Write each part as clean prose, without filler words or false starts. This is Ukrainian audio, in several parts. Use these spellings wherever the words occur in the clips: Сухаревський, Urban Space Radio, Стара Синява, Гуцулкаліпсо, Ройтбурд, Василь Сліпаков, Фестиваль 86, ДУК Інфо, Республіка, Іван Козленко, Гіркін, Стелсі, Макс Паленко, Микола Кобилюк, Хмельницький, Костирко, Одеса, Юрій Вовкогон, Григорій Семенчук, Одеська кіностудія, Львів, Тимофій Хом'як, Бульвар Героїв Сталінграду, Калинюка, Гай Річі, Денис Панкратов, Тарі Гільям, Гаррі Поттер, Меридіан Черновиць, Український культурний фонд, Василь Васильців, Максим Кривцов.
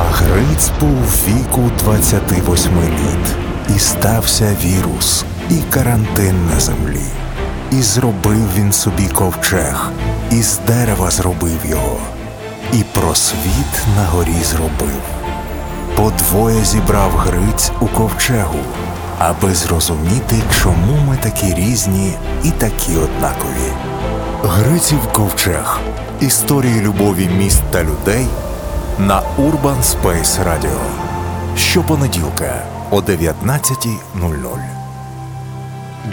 А Гриць був віку 28 літ, і стався вірус, і карантин на землі. І зробив він собі ковчег, і з дерева зробив його, і просвіт на горі зробив. Подвоє зібрав Гриць у ковчегу, аби зрозуміти, чому ми такі різні і такі однакові. Гриців ковчег. Історії любові міст та людей на Urban Space Radio. Щопонеділка о 19:00.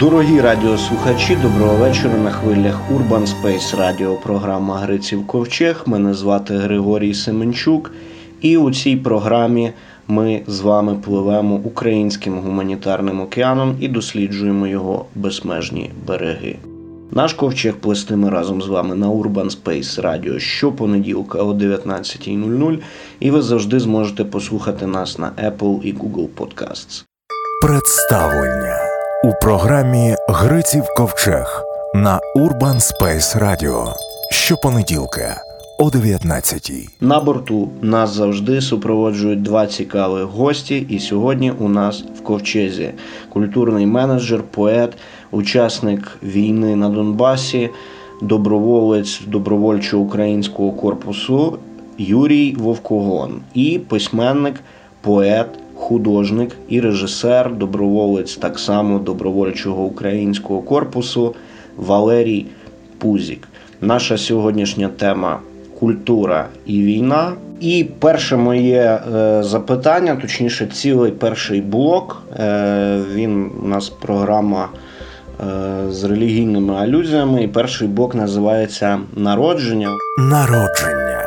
Дорогі радіослухачі, доброго вечора на хвилях Urban Space Radio. Програма Гриців ковчег. Мене звати Григорій Семенчук. І у цій програмі ми з вами пливемо українським гуманітарним океаном і досліджуємо його безмежні береги. Наш ковчег плестиме разом з вами на Urban Space Radio щопонеділка о 19:00, і ви завжди зможете послухати нас на Apple і Google Podcasts. Представлення у програмі Гриців ковчег на Urban Space Radio щопонеділка о 19:00. На борту нас завжди супроводжують два цікаві гості, і сьогодні у нас в ковчезі культурний менеджер, поет, учасник війни на Донбасі, доброволець добровольчо-українського корпусу Юрій Вовкогон і письменник, поет, художник і режисер, доброволець так само добровольчого українського корпусу Валерій Пузік. Наша сьогоднішня тема — культура і війна. І перше моє запитання, точніше цілий перший блок, він у нас програма з релігійними алюзіями, і перший блок називається «Народження». Народження.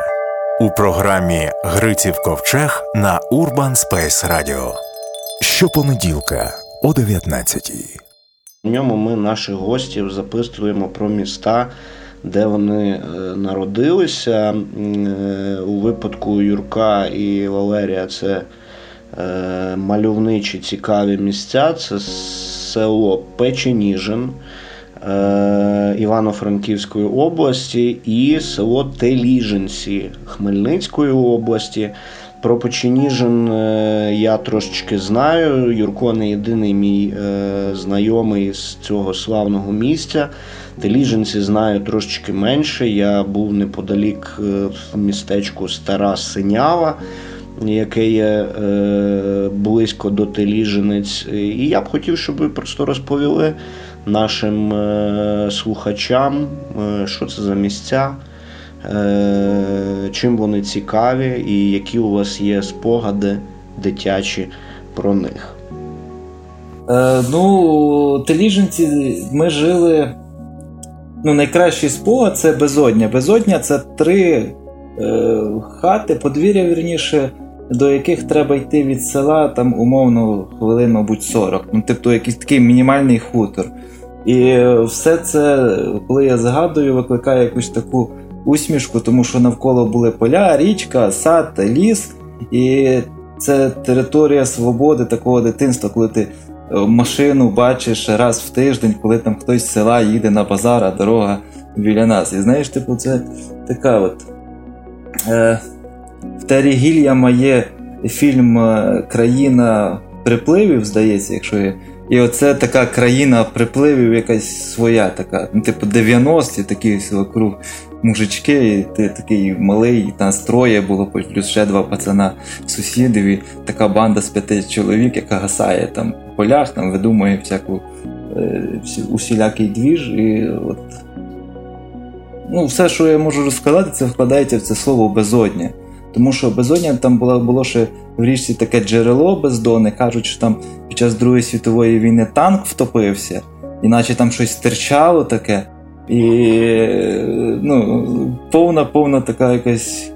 У програмі Гриців ковчег на Urban Space Radio. Щопонеділка о 19:00. В ньому ми наших гостів запитуємо про міста, де вони народилися. У випадку Юрка і Валерія це мальовничі цікаві місця. Це село Печеніжин Івано-Франківської області і село Теліженці Хмельницької області. Про Печеніжин я трошечки знаю. Юрко не єдиний мій знайомий з цього славного місця. Теліженці знаю трошечки менше. Я був неподалік в містечку Стара Синява, яке є близько до Теліженець. І я б хотів, щоб ви просто розповіли нашим слухачам, що це за місця, чим вони цікаві і які у вас є спогади дитячі про них. Теліженці ми жили... Найкращий спогад – це Безодня. Безодня – це три хати, подвір'я, вірніше, до яких треба йти від села, там, умовно, хвилин, мабуть, 40. Якийсь такий мінімальний хутор. І все це, коли я згадую, викликає якусь таку усмішку, тому що навколо були поля, річка, сад, ліс. І це територія свободи такого дитинства, коли ти машину бачиш раз в тиждень, коли там хтось з села їде на базар, а дорога біля нас. І знаєш, це така от... В Тарі Гільяма є фільм «Країна припливів», здається, якщо є. І оце така країна припливів якась своя така. 90-ті такі всі вокруг мужички, і ти такий малий, там троє було, плюс ще два пацана сусідів, і така банда з 5 чоловік, яка гасає там в полях, там видумує усілякий двіж. І от... все, що я можу розказати, це вкладається в це слово «безодня». Тому що безодня, там було ще в річці таке джерело бездонне, кажуть, що там під час Другої світової війни танк втопився, іначе там щось стирчало таке. І повна така якась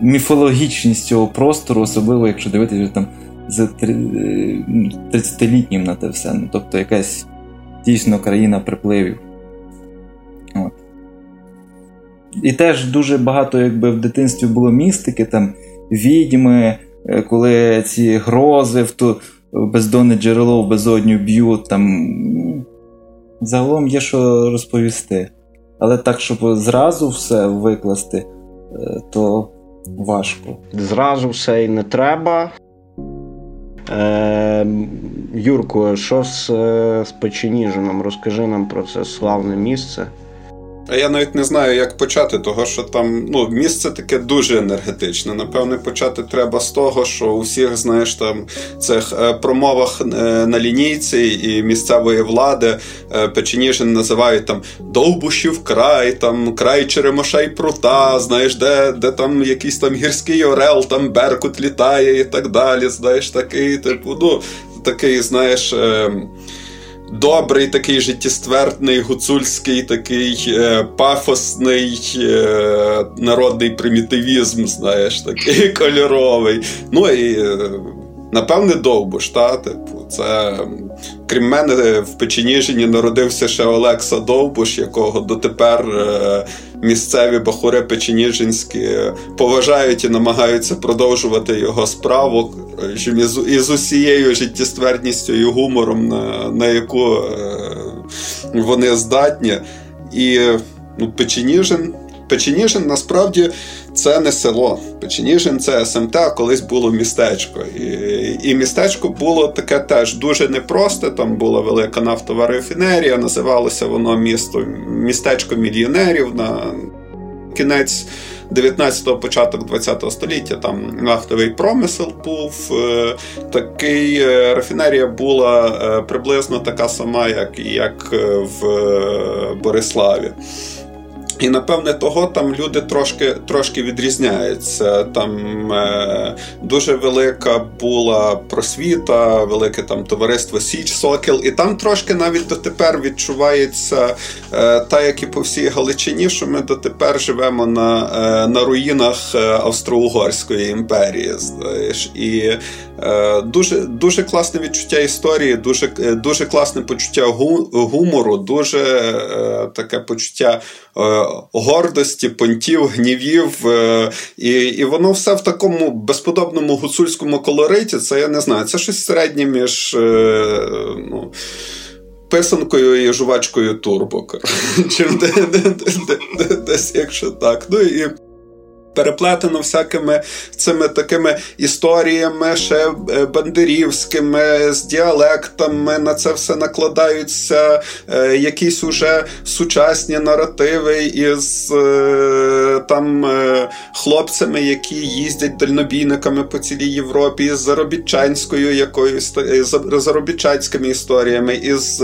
міфологічність цього простору, особливо якщо дивитися там з 30-літнім на те все. Тобто якась дійсно країна припливів. От. І теж дуже багато в дитинстві було містики, там відьми, коли ці грози в ту бездонне джерело, в безодню б'ють, там загалом є що розповісти. Але так, щоб зразу все викласти, то важко. Зразу все і не треба. Юрку, що з Печеніжином? Розкажи нам про це славне місце. А я навіть не знаю, як почати, того, що там, місце таке дуже енергетичне. Напевне, почати треба з того, що у всіх, знаєш, там цих промовах на лінійці і місцевої влади Печеніжин називають там Довбушів край, там край Черемоша і Прута, знаєш, де там якийсь там гірський орел, там беркут літає і так далі, знаєш, такий, типу, такий, знаєш... Добрий, такий життєствердний, гуцульський, такий пафосний народний примітивізм, знаєш, такий кольоровий. Ну і, напевне, Довбуш, типу, це... Крім мене, в Печеніжині народився ще Олекса Довбуш, якого дотепер місцеві бахури печеніжинські поважають і намагаються продовжувати його справу із усією життєствердністю і гумором, на яку вони здатні. І Печеніжин насправді це не село. Печеніжин – це СМТ, а колись було містечко. І містечко було таке теж дуже непросте. Там була велика нафтова рафінерія, називалося воно містечко мільйонерів. На кінець 19-го, початок 20-го століття там нафтовий промисел був. Такий рафінерія була приблизно така сама, як в Бориславі. І, напевне, того там люди трошки відрізняються. Там дуже велика була просвіта, велике там товариство Січ, Сокіл. І там трошки навіть дотепер відчувається так, як і по всій Галичині, що ми дотепер живемо на руїнах Австро-Угорської імперії. Знаєш. І дуже, дуже класне відчуття історії, дуже, дуже класне почуття гумору, дуже таке почуття гордості, понтів, гнівів, і воно все в такому безподобному гуцульському колориті. Це, я не знаю, це щось середнє між писанкою і жувачкою турбо. Чим десь, якщо так. Ну і переплетено всякими цими такими історіями ще бандерівськими, з діалектами, на це все накладаються якісь уже сучасні наративи із там хлопцями, які їздять дальнобійниками по цілій Європі, із заробітчанськими історіями, із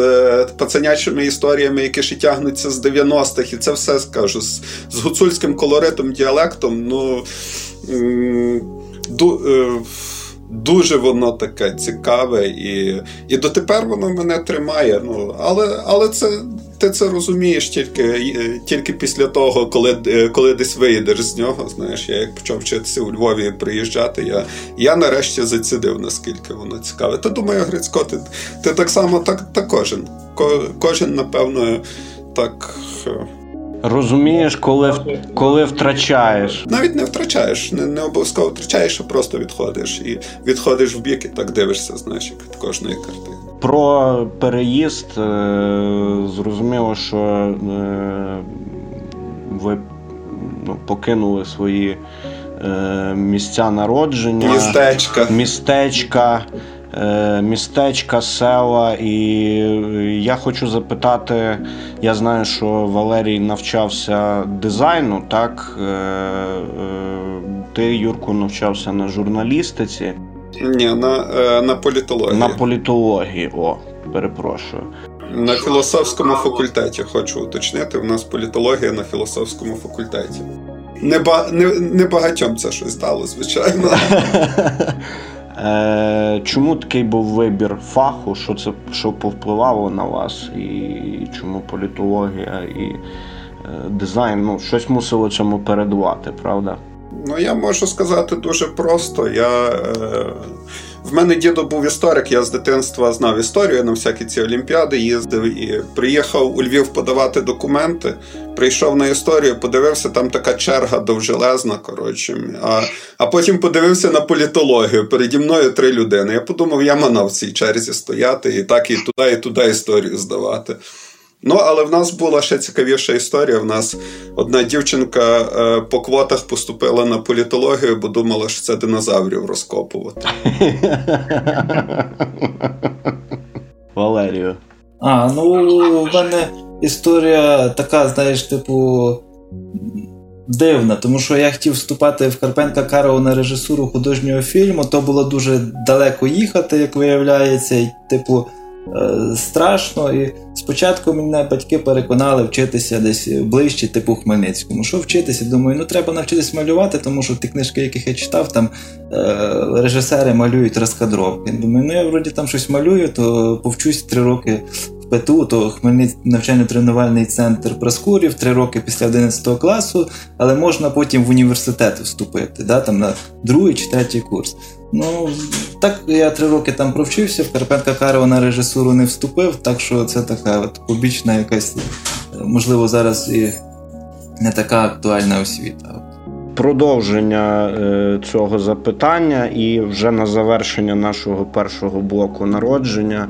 пацанячими історіями, які ще тягнуться з 90-х, і це все, скажу, з гуцульським колоритом, діалектом. Дуже воно таке цікаве, і дотепер воно мене тримає. Але ти це розумієш тільки після того, коли десь вийдеш з нього. Знаєш, я як почав вчитися у Львові і приїжджати, я нарешті зацідив, наскільки воно цікаве. Та думаю, Грицько, ти так само, так кожен. Кожен, напевно, так... Розумієш, коли втрачаєш. Навіть не втрачаєш, не обов'язково втрачаєш, а просто відходиш. І відходиш в бік і так дивишся, знаєш, від кожної картини. Про переїзд зрозуміло, що ви покинули свої місця народження. Містечка, села, і я хочу запитати, я знаю, що Валерій навчався дизайну, так? Ти, Юрку, навчався на журналістиці? Ні, на політології. На політології, перепрошую. На філософському факультеті, хочу уточнити, у нас політологія на філософському факультеті. Не багатьом це щось дало, звичайно. Чому такий був вибір фаху? Що повпливало на вас? І чому політологія і дизайн? Щось мусило цьому передувати, правда? Я можу сказати дуже просто. В мене дідо був історик, я з дитинства знав історію, на всякі ці олімпіади їздив і приїхав у Львів подавати документи, прийшов на історію, подивився, там така черга довжелезна, а потім подивився на політологію, переді мною 3 людини. Я подумав, я манав в цій черзі стояти і так, і туди історію здавати. Ну, але в нас була ще цікавіша історія. В нас одна дівчинка по квотах поступила на політологію, бо думала, що це динозаврів розкопувати. Валерію. Ну, в мене історія така, знаєш, типу, дивна, тому що я хотів вступати в Карпенка-Карого на режисуру художнього фільму, то було дуже далеко їхати, як виявляється, і, типу, страшно. І спочатку мене батьки переконали вчитися десь ближче, типу Хмельницькому. Що вчитися? Думаю, треба навчитись малювати, тому що ті книжки, яких я читав, там режисери малюють розкадровки. Думаю, я вроді там щось малюю, то повчусь 3 роки в ПТУ, то Хмельницький навчально-тренувальний центр Проскурів, 3 роки після 11 класу, але можна потім в університет вступити, да, там на 2-й чи 3-й курс. Так я 3 роки там провчився, в Карпенка-Карого на режисуру не вступив, так що це така от побічна якась, можливо, зараз і не така актуальна освіта. Продовження цього запитання і вже на завершення нашого першого блоку народження.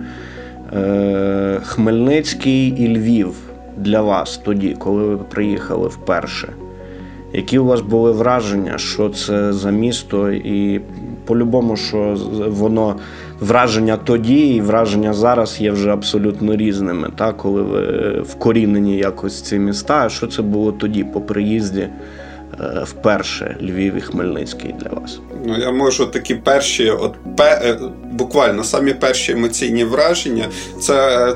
Хмельницький і Львів для вас тоді, коли ви приїхали вперше. Які у вас були враження, що це за місто, і по-любому, що воно, враження тоді і враження зараз є вже абсолютно різними, так? Коли ви вкорінені якось ці міста, а що це було тоді по приїзді вперше Львів і Хмельницький для вас? Я можу такі перші, буквально самі перші емоційні враження,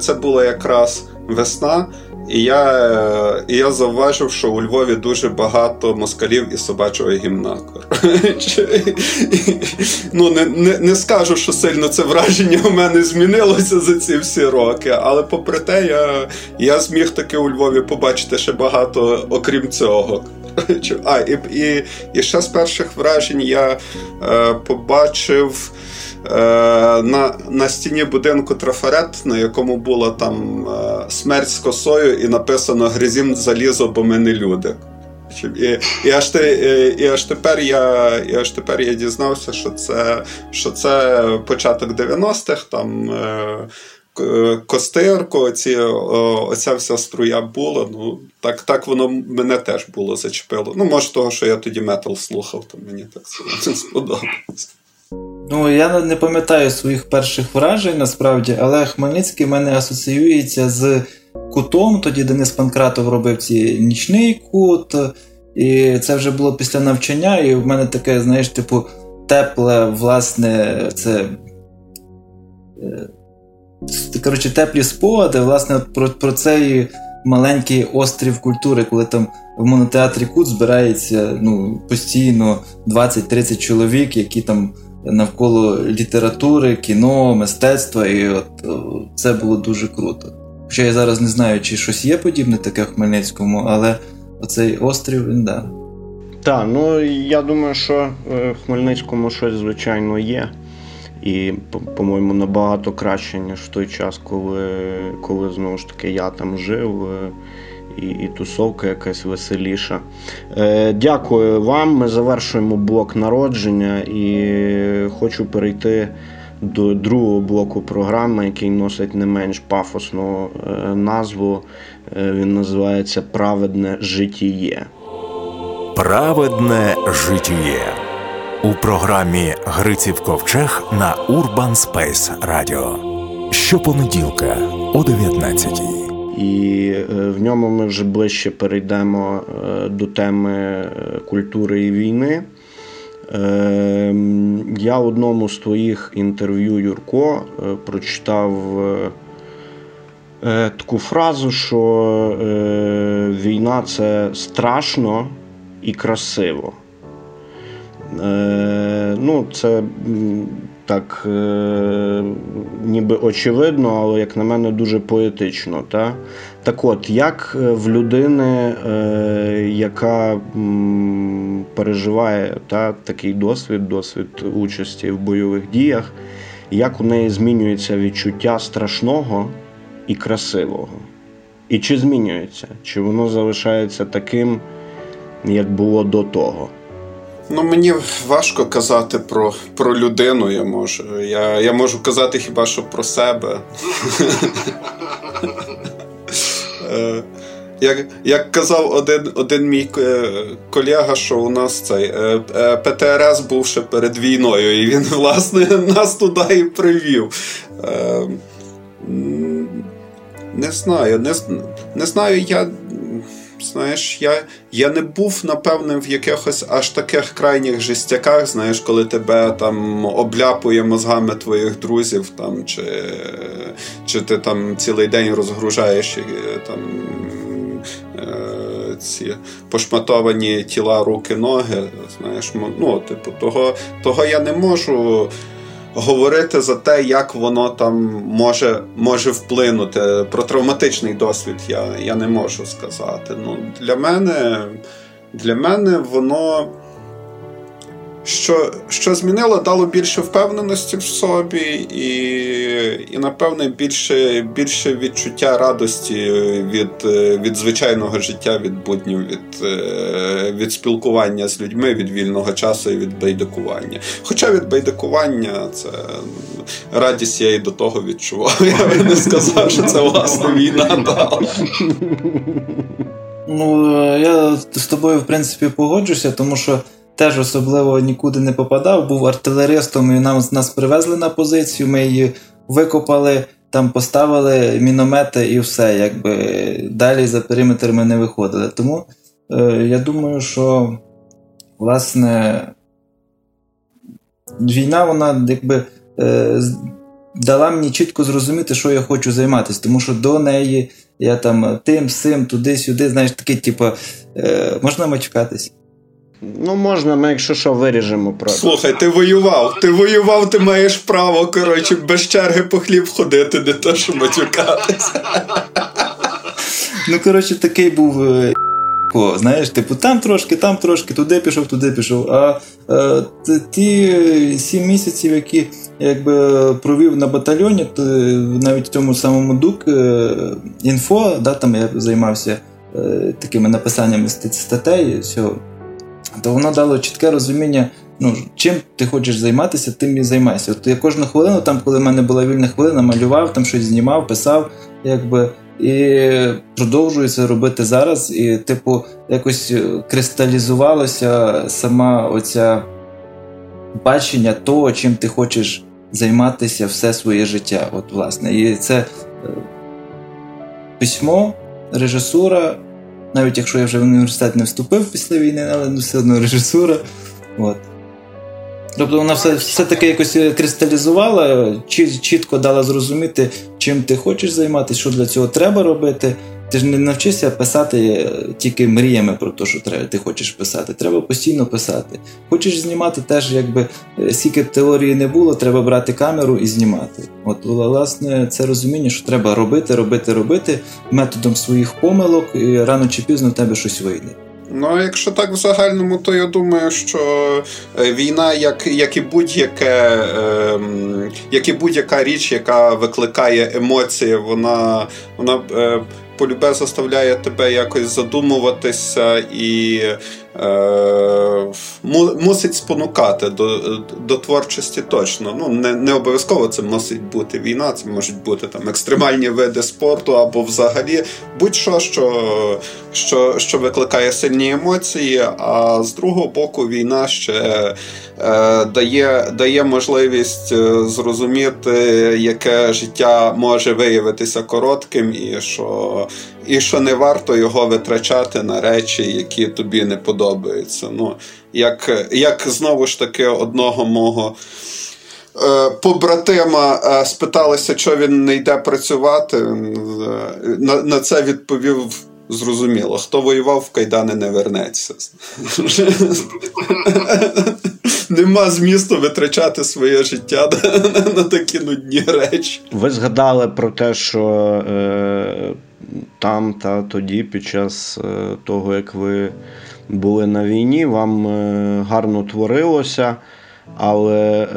це була якраз весна. І я зауважив, що у Львові дуже багато москалів і собачого гімна. Не скажу, що сильно це враження у мене змінилося за ці всі роки, але попри те, я зміг таки у Львові побачити ще багато, окрім цього. І ще з перших вражень я побачив на стіні будинку трафарет, на якому була там смерть з косою і написано «Гризім залізо, бо ми не люди». І аж тепер я дізнався, що це початок 90-х, там Костирко, оця вся струя була, так воно мене теж було зачепило. Може того, що я тоді метал слухав, то мені так сподобалося. Я не пам'ятаю своїх перших вражень, насправді, але Хмельницький в мене асоціюється з кутом, тоді Денис Панкратов робив цей нічний кут, і це вже було після навчання, і в мене таке, знаєш, типу, тепле, власне, це... теплі спогади, власне, про цей маленький острів культури, коли там в монотеатрі Кут збирається постійно 20-30 чоловік, які там навколо літератури, кіно, мистецтва, і це було дуже круто. Хоча я зараз не знаю, чи щось є подібне таке в Хмельницькому, але оцей острів, він, да. Так, я думаю, що в Хмельницькому щось, звичайно, є. І, по-моєму, набагато краще, ніж в той час, коли знову ж таки, я там жив, і тусовка якась веселіша. Дякую вам. Ми завершуємо блок народження і хочу перейти до другого блоку програми, який носить не менш пафосну назву. Він називається «Праведне житіє». «Праведне житіє» у програмі «Гриців Ковчег» на Urban Space Radio. Щопонеділка о 19:00. І в ньому ми вже ближче перейдемо до теми культури і війни. Я в одному з твоїх інтерв'ю, Юрко, прочитав таку фразу, що війна – це страшно і красиво. Це так, ніби очевидно, але, як на мене, дуже поетично. Та? Так от, як в людини, яка переживає такий досвід участі в бойових діях, як у неї змінюється відчуття страшного і красивого? І чи змінюється? Чи воно залишається таким, як було до того? Мені важко казати про людину, я можу казати хіба що про себе. Як казав один мій колега, що у нас цей ПТРС був ще перед війною, і він, власне, нас туди і привів. Не знаю, знаєш, я не був, напевне, в якихось аж таких крайніх жестяках, знаєш, коли тебе там обляпує мозгами твоїх друзів, там, чи ти там цілий день розгружаєш там ці пошматовані тіла, руки, ноги, знаєш, ну, типу, того я не можу говорити за те, як воно там може вплинути. Про травматичний досвід я не можу сказати. Ну, для мене воно, що змінило, дало більше впевненості в собі і напевне, більше відчуття радості від звичайного життя, від буднів, від спілкування з людьми, від вільного часу і від байдикування. Хоча від байдикування це радість я і до того відчував. Я би не сказав, що це, власне, війна дала. Ну, я з тобою, в принципі, погоджуся, тому що теж особливо нікуди не попадав, був артилеристом, і нас привезли на позицію, ми її викопали, там поставили міномети і все, якби далі за периметр ми не виходили. Тому я думаю, що, власне, війна, вона якби дала мені чітко зрозуміти, що я хочу займатися, тому що до неї я там тим-сим, туди-сюди, знаєш, такий, типу, можна мачкатись? Ну, можна, ми, якщо що, виріжемо, правда. Слухай, ти воював, ти маєш право, коротше, без черги по хліб ходити, не те, що матюкатися. Ну, коротше, такий був, знаєш, типу, там трошки, туди пішов. А ті 7 місяців, які, якби, провів на батальйоні, то навіть в цьому самому ДУК Інфо, да, там я займався такими написаннями статей, всього, то воно дало чітке розуміння, ну, чим ти хочеш займатися, тим і займайся. От я кожну хвилину, там, коли в мене була вільна хвилина, малював, там щось знімав, писав, якби, і продовжую це робити зараз. І, типу, якось кристалізувалося сама оця бачення того, чим ти хочеш займатися все своє життя. От, власне, і це письмо, режисура, навіть якщо я вже в університет не вступив після війни, але все одно режисура. От. Тобто вона все-таки якось кристалізувала, чітко дала зрозуміти, чим ти хочеш займатися, що для цього треба робити. Ти ж не навчишся писати тільки мріями про те, що ти хочеш писати. Треба постійно писати. Хочеш знімати, теж, якби, скільки б теорії не було, треба брати камеру і знімати. От, власне, це розуміння, що треба робити методом своїх помилок, і рано чи пізно в тебе щось вийде. Ну, якщо так в загальному, то я думаю, що війна, як і будь-яка річ, яка викликає емоції, вона полюбе заставляє тебе якось задумуватися і мусить спонукати до творчості точно. Ну, не обов'язково це мусить бути війна, це можуть бути там екстремальні види спорту або взагалі будь-що, що викликає сильні емоції, а з другого боку війна ще дає можливість зрозуміти, яке життя може виявитися коротким і що не варто його витрачати на речі, які тобі не подобаються. Ну, як знову ж таки одного мого побратима спиталися, що він не йде працювати, на це відповів: зрозуміло, хто воював, в кайдани не вернеться. Нема змісту витрачати своє життя на такі нудні речі. Ви згадали про те, що там та тоді, під час того, як ви були на війні, вам гарно творилося, але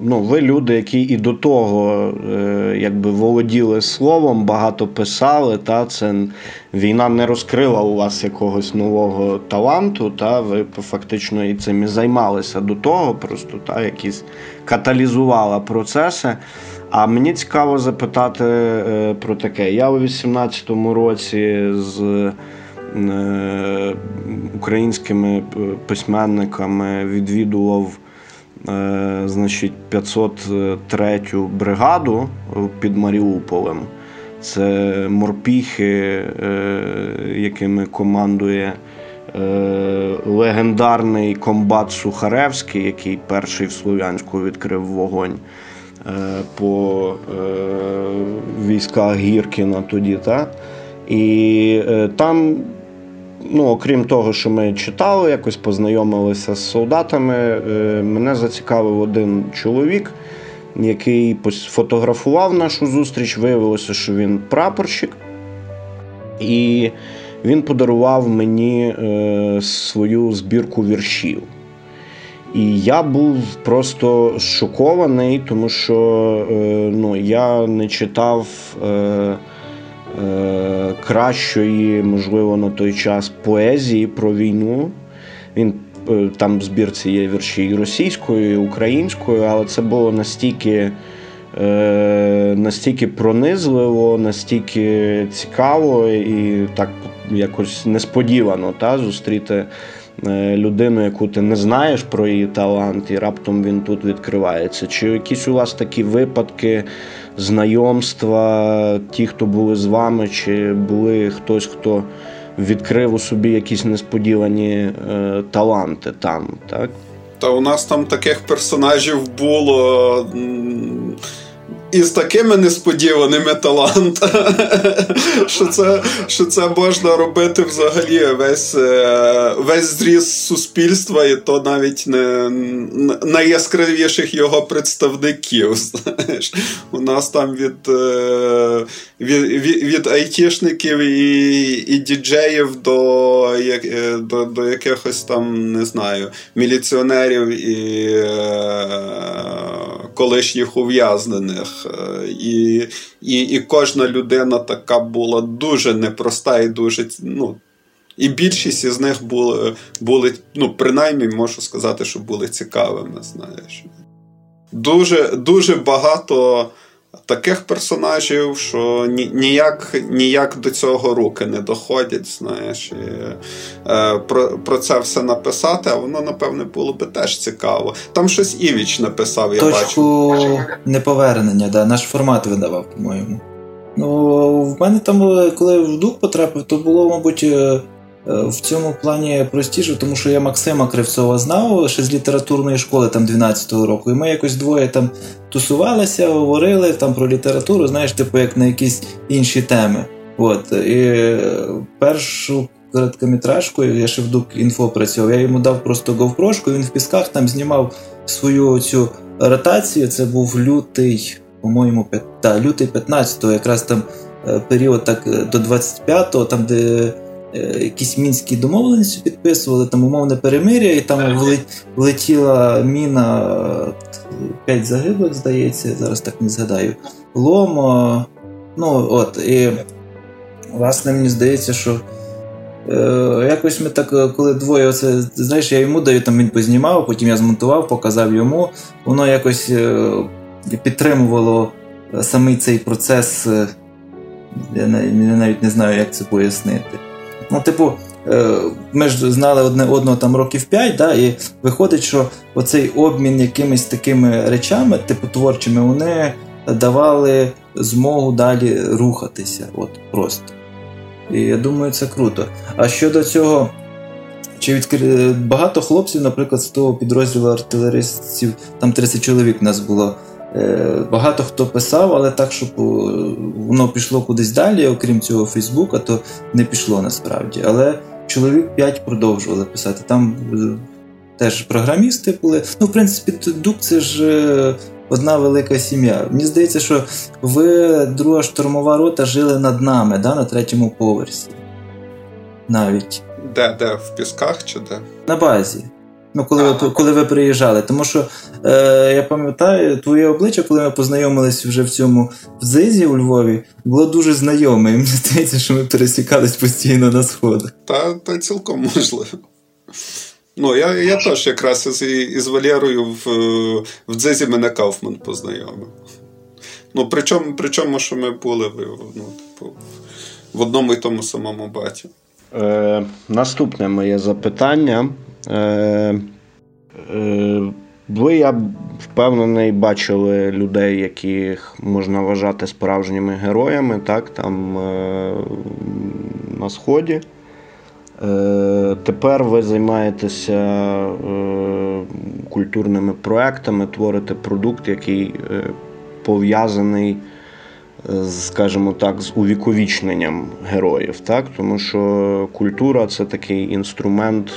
ну, ви люди, які і до того якби володіли словом, багато писали, та це війна не розкрила у вас якогось нового таланту, та ви фактично і цим і займалися до того, просто та якісь каталізувала процеси. А мені цікаво запитати про таке. Я у 18-му році з українськими письменниками відвідував, значить, 503-ю бригаду під Маріуполем. Це морпіхи, якими командує легендарний комбат Сухаревський, який перший в Слов'янську відкрив вогонь по військах Гіркіна тоді. Та? І там, ну, окрім того, що ми читали, якось познайомилися з солдатами, мене зацікавив один чоловік, який фотографував нашу зустріч. Виявилося, що він прапорщик. І він подарував мені свою збірку віршів. І я був просто шокований, тому що ну, я не читав кращої, можливо, на той час поезії про війну. Він, там в збірці є вірші і російською, і українською, але це було настільки пронизливо, настільки цікаво і так якось несподівано, та, зустріти людину, яку ти не знаєш про її талант, і раптом він тут відкривається. Чи якісь у вас такі випадки, знайомства, ті, хто були з вами, чи були хтось, хто відкрив у собі якісь несподівані таланти там, так? Та у нас там таких персонажів було із такими несподіваними талантами, що це можна робити взагалі весь зріз суспільства, і то навіть не найяскравіших його представників. Знаєш. У нас там від айтішників і діджеїв до якихось там, не знаю, міліціонерів і колишніх ув'язнених. І кожна людина така була дуже непроста і дуже, ну, і більшість із них були, ну, принаймні, можу сказати, що були цікавими, знаєш. Дуже, дуже багато таких персонажів, що ніяк до цього руки не доходять, знаєш. Про це все написати, а воно, напевне, було би теж цікаво. Там щось Івіч написав, я бачу. Точку неповернення, да, наш формат видавав, по-моєму. Ну, в мене там, коли я в ДУК потрапив, то було, мабуть, в цьому плані простіше, тому що я Максима Кривцова знав ще з літературної школи там 12-го року, і ми якось двоє там тусувалися, говорили там про літературу, знаєш, типу як на якісь інші теми. От. І першу короткометражку, я ще в ДУК Інфо працював, я йому дав просто говпрошку, він в Пісках там знімав свою цю ротацію, це був лютий, по-моєму, лютий 15-го, якраз там період так до 25-го, там де якісь мінські домовленості підписували, там умовне перемир'я, і там влетіла міна, 5 загиблих, здається, зараз так не згадаю, ломо, ну от, і власне мені здається, що якось ми так, коли двоє оце, знаєш, я йому даю, там він познімав, потім я змонтував, показав йому, воно якось підтримувало самий цей процес, я навіть не знаю, як це пояснити. Ну, типу, ми ж знали одне одного там років 5, да, і виходить, що оцей обмін якимись такими речами, типу творчими, вони давали змогу далі рухатися, от просто. І я думаю, це круто. А щодо цього, чи багато хлопців, наприклад, з того підрозділу артилеристів, там 30 чоловік у нас було, багато хто писав, але так, щоб воно пішло кудись далі, окрім цього Фейсбука, то не пішло насправді. Але чоловік 5 продовжували писати. Там теж програмісти були. Ну, в принципі, ДУК – це ж одна велика сім'я. Мені здається, що ви, друга штурмова рота, жили над нами, да? На 3-му поверсі. Навіть. Де? В Пісках чи де? На базі. Ну, коли ви приїжджали. Тому що я пам'ятаю, твоє обличчя, коли ми познайомилися вже в цьому ЗИЗі у Львові, було дуже знайоме. І мені здається, що ми пересікались постійно на сходах. Та цілком можливо. Ну, я теж якраз із Валєрою в ДЗІЗі мене Кауфман познайомив. Ну, причому, що ми були в одному і тому самому баті. Наступне моє запитання. Ви, я впевнений, бачили людей, яких можна вважати справжніми героями, так, там на Сході. Тепер ви займаєтеся культурними проектами, творите продукт, який пов'язаний, скажімо так, з увіковічненням героїв, так? Тому що культура – це такий інструмент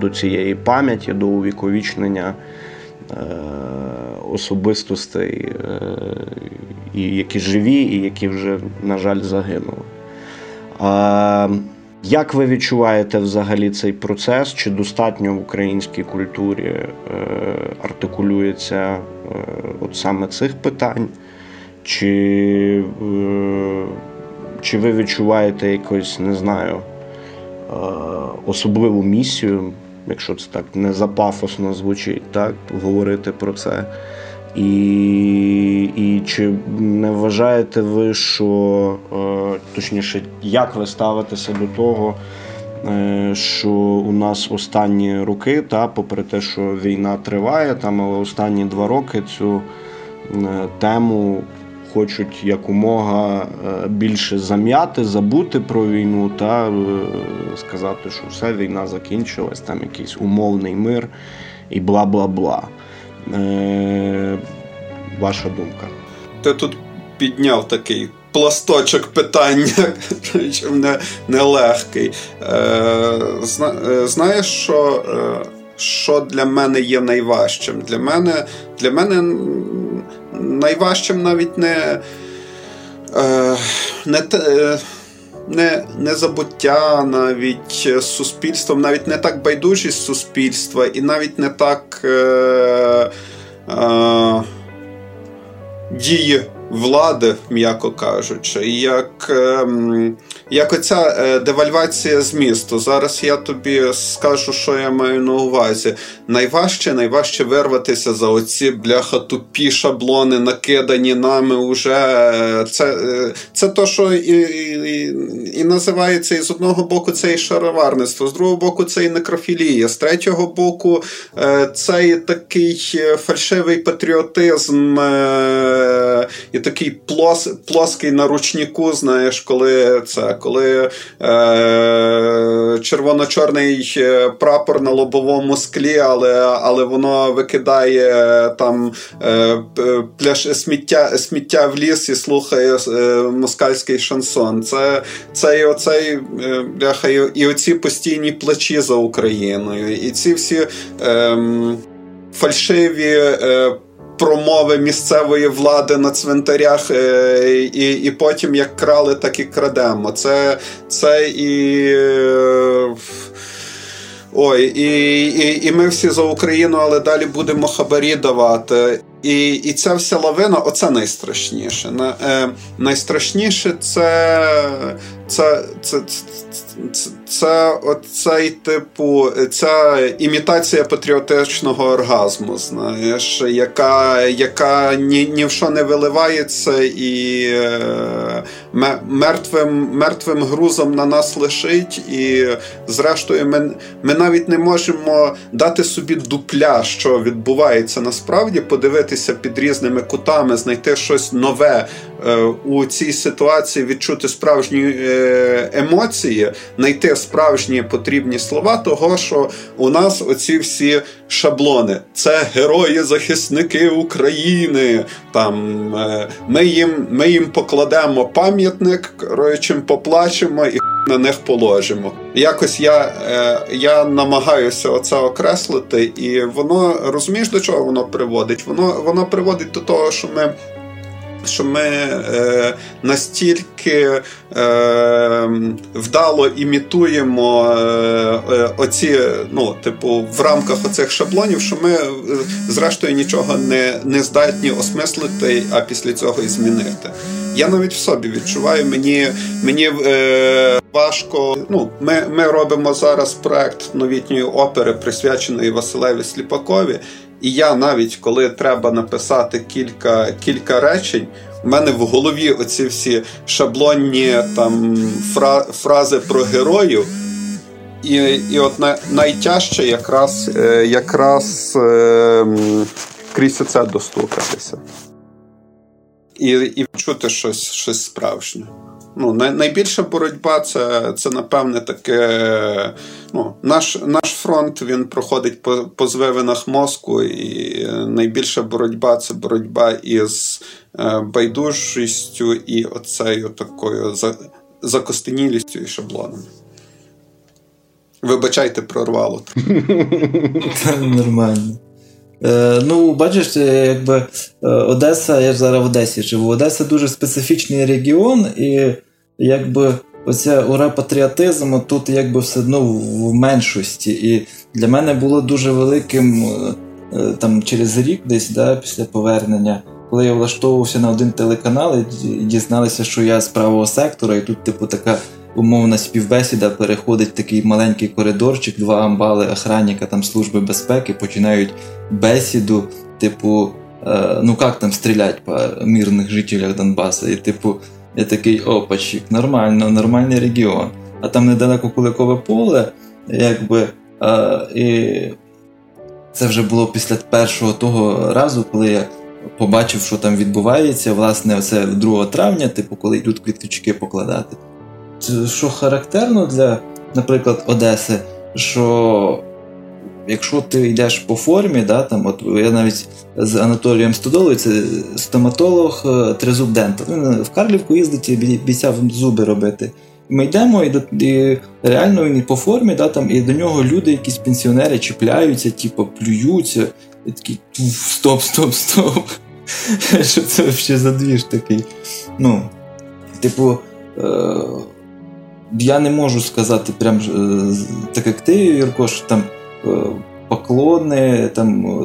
до цієї пам'яті, до увіковічнення особистостей, і які живі, і які вже, на жаль, загинули. Як ви відчуваєте взагалі цей процес? Чи достатньо в українській культурі артикулюється от саме цих питань? Чи ви відчуваєте якусь, не знаю, особливу місію, якщо це так не запафосно звучить, так, говорити про це? І чи не вважаєте ви, що, точніше, як ви ставитеся до того, що у нас останні роки, попри те, що війна триває, але останні 2 роки цю тему хочуть якомога більше зам'яти, забути про війну та сказати, що все, війна закінчилась, там якийсь умовний мир і бла-бла-бла. Ваша думка? Ти тут підняв такий пласточок питання, нелегкий. Знаєш, що для мене є найважчим? Для мене найважчим навіть не забуття навіть з суспільством, навіть не так байдужість суспільства і навіть не так дії влади, м'яко кажучи, як оця девальвація змісту. Зараз я тобі скажу, що я маю на увазі. Найважче вирватися за оці, бляха, тупі шаблони, накидані нами уже. Це то, що і називається, і з одного боку це і шароварництво, з другого боку це і некрофілія, з третього боку це і такий фальшивий патріотизм, і такий плоский на ручнику, знаєш, коли червоно-чорний прапор на лобовому склі, але воно викидає там сміття в ліс і слухає москальський шансон. Це і оці постійні плачі за Україною. І ці всі фальшиві промови місцевої влади на цвинтарях, і потім як крали, так і крадемо. І ми всі за Україну, але далі будемо хабарі давати. І ця вся лавина, оце найстрашніше. Найстрашніше це оцей типу, ця імітація патріотичного оргазму, знаєш, яка ні в що не виливається і мертвим грузом на нас лишить, і зрештою ми навіть не можемо дати собі дупля, що відбувається насправді, подивитися під різними кутами, знайти щось нове у цій ситуації, відчути справжні емоції, знайти справжні потрібні слова того, що у нас оці всі шаблони. Це герої-захисники України. Там, ми їм покладемо пам'ятник, чим поплачемо і на них положимо. Якось я намагаюся оце окреслити, і воно, розумієш, до чого воно приводить? Воно приводить до того, що ми що ми настільки вдало імітуємо оці, ну, типу, в рамках оцих шаблонів, що ми, зрештою, нічого не здатні осмислити, а після цього і змінити. Я навіть в собі відчуваю, мені важко. Ну, ми робимо зараз проект новітньої опери, присвяченої Василеві Сліпакові. І я навіть, коли треба написати кілька речень, у мене в голові оці всі шаблонні там фрази про героїв. І от найтяжче якраз крізь оце достукатися. І чути щось справжнє. Ну, найбільша боротьба це напевне таке. Ну, наш фронт він проходить по звивинах мозку, і найбільша боротьба це боротьба із байдужістю і оцею такою закостенілістю і шаблоном. Вибачайте, прорвало. Нормально. Ну, бачиш, якби Одеса, я ж зараз в Одесі живу. Одеса дуже специфічний регіон, і якби оця ура патріотизму тут якби все одно в меншості. І для мене було дуже великим там через рік десь, да, після повернення, коли я влаштовувався на один телеканал і дізналися, що я з правого сектора, і тут, типу, така умовна співбесіда переходить в такий маленький коридорчик, два амбали охранника там Служби безпеки, починають бесіду, типу, ну як там стрілять по мирних жителях Донбасу? І типу, я такий, опачик, нормальний регіон. А там недалеко Куликове поле, якби, і це вже було після першого того разу, коли я побачив, що там відбувається, власне, оце 2 травня, типу, коли йдуть квіточки покладати. Що характерно для, наприклад, Одеси, що якщо ти йдеш по формі, да, там, от я навіть з Анатолієм Стодолою, це стоматолог, тризуб дента, він в Карлівку їздить і бійця зуби робити. Ми йдемо, і реально він по формі, да, там, і до нього люди, якісь пенсіонери, чіпляються, типу, плюються, і такі стоп. Що це взагалі за двіж такий? Ну, типу, я не можу сказати прям так, як ти, Юрко, що там поклони, там,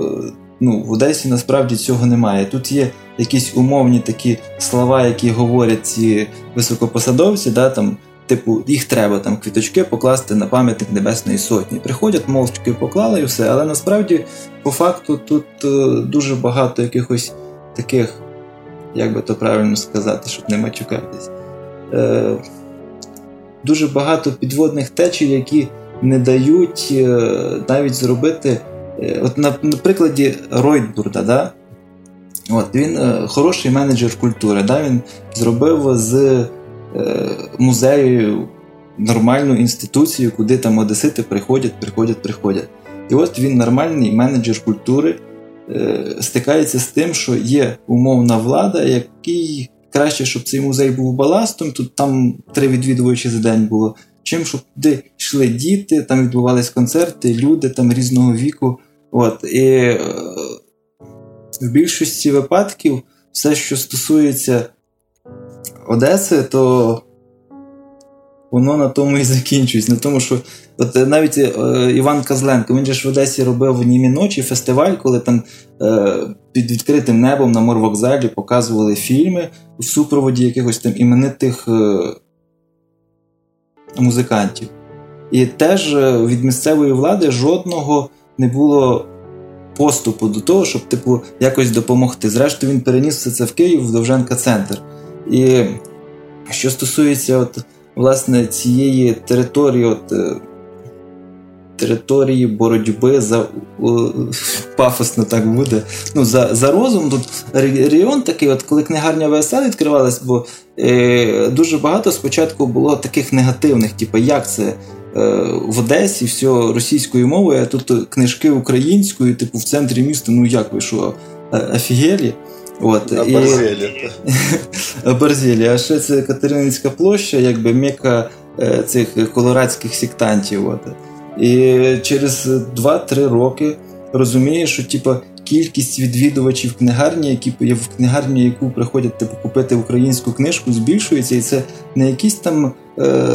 ну, в Одесі насправді цього немає. Тут є якісь умовні такі слова, які говорять ці високопосадовці, да, там, типу, їх треба там квіточки покласти на пам'ятник Небесної Сотні. Приходять, мовчки поклали і все, але насправді по факту тут дуже багато якихось таких, як би то правильно сказати, щоб не мачукатись. Дуже багато підводних течій, які не дають навіть зробити. От на прикладі Ройтбурда, да? От, він хороший менеджер культури, да? Він зробив з музею нормальну інституцію, куди там одесити приходять. І от він, нормальний менеджер культури, стикається з тим, що є умовна влада, який краще, щоб цей музей був баластом, тут там 3 відвідувачі за день було, чим, щоб туди йшли діти, там відбувались концерти, люди там різного віку. От. І в більшості випадків все, що стосується Одеси, то воно на тому і закінчується. На тому, що от навіть Іван Козленко, він же ж в Одесі робив «Німі ночі» фестиваль, коли там під відкритим небом на морвокзалі показували фільми в супроводі якихось там іменитих музикантів. І теж від місцевої влади жодного не було поступу до того, щоб, типу, якось допомогти. Зрештою, він переніс все це в Київ, в Довженка-центр. І що стосується от, власне, цієї території, от, території боротьби за, пафосно так буде, ну, за розум. Тут регіон такий, от коли книгарня ВСЛ відкривалась, бо дуже багато спочатку було таких негативних, типу, як це в Одесі все російською мовою, а тут книжки українською, типу, в центрі міста, ну як ви, що, офігелі? Аберзелі. А ще це Катерининська площа, якби мека цих колорадських сектантів. От. І через 2-3 роки розумієш, що типу, кількість відвідувачів книгарні, які в книгарні, яку приходять купити українську книжку, збільшується, і це не якісь там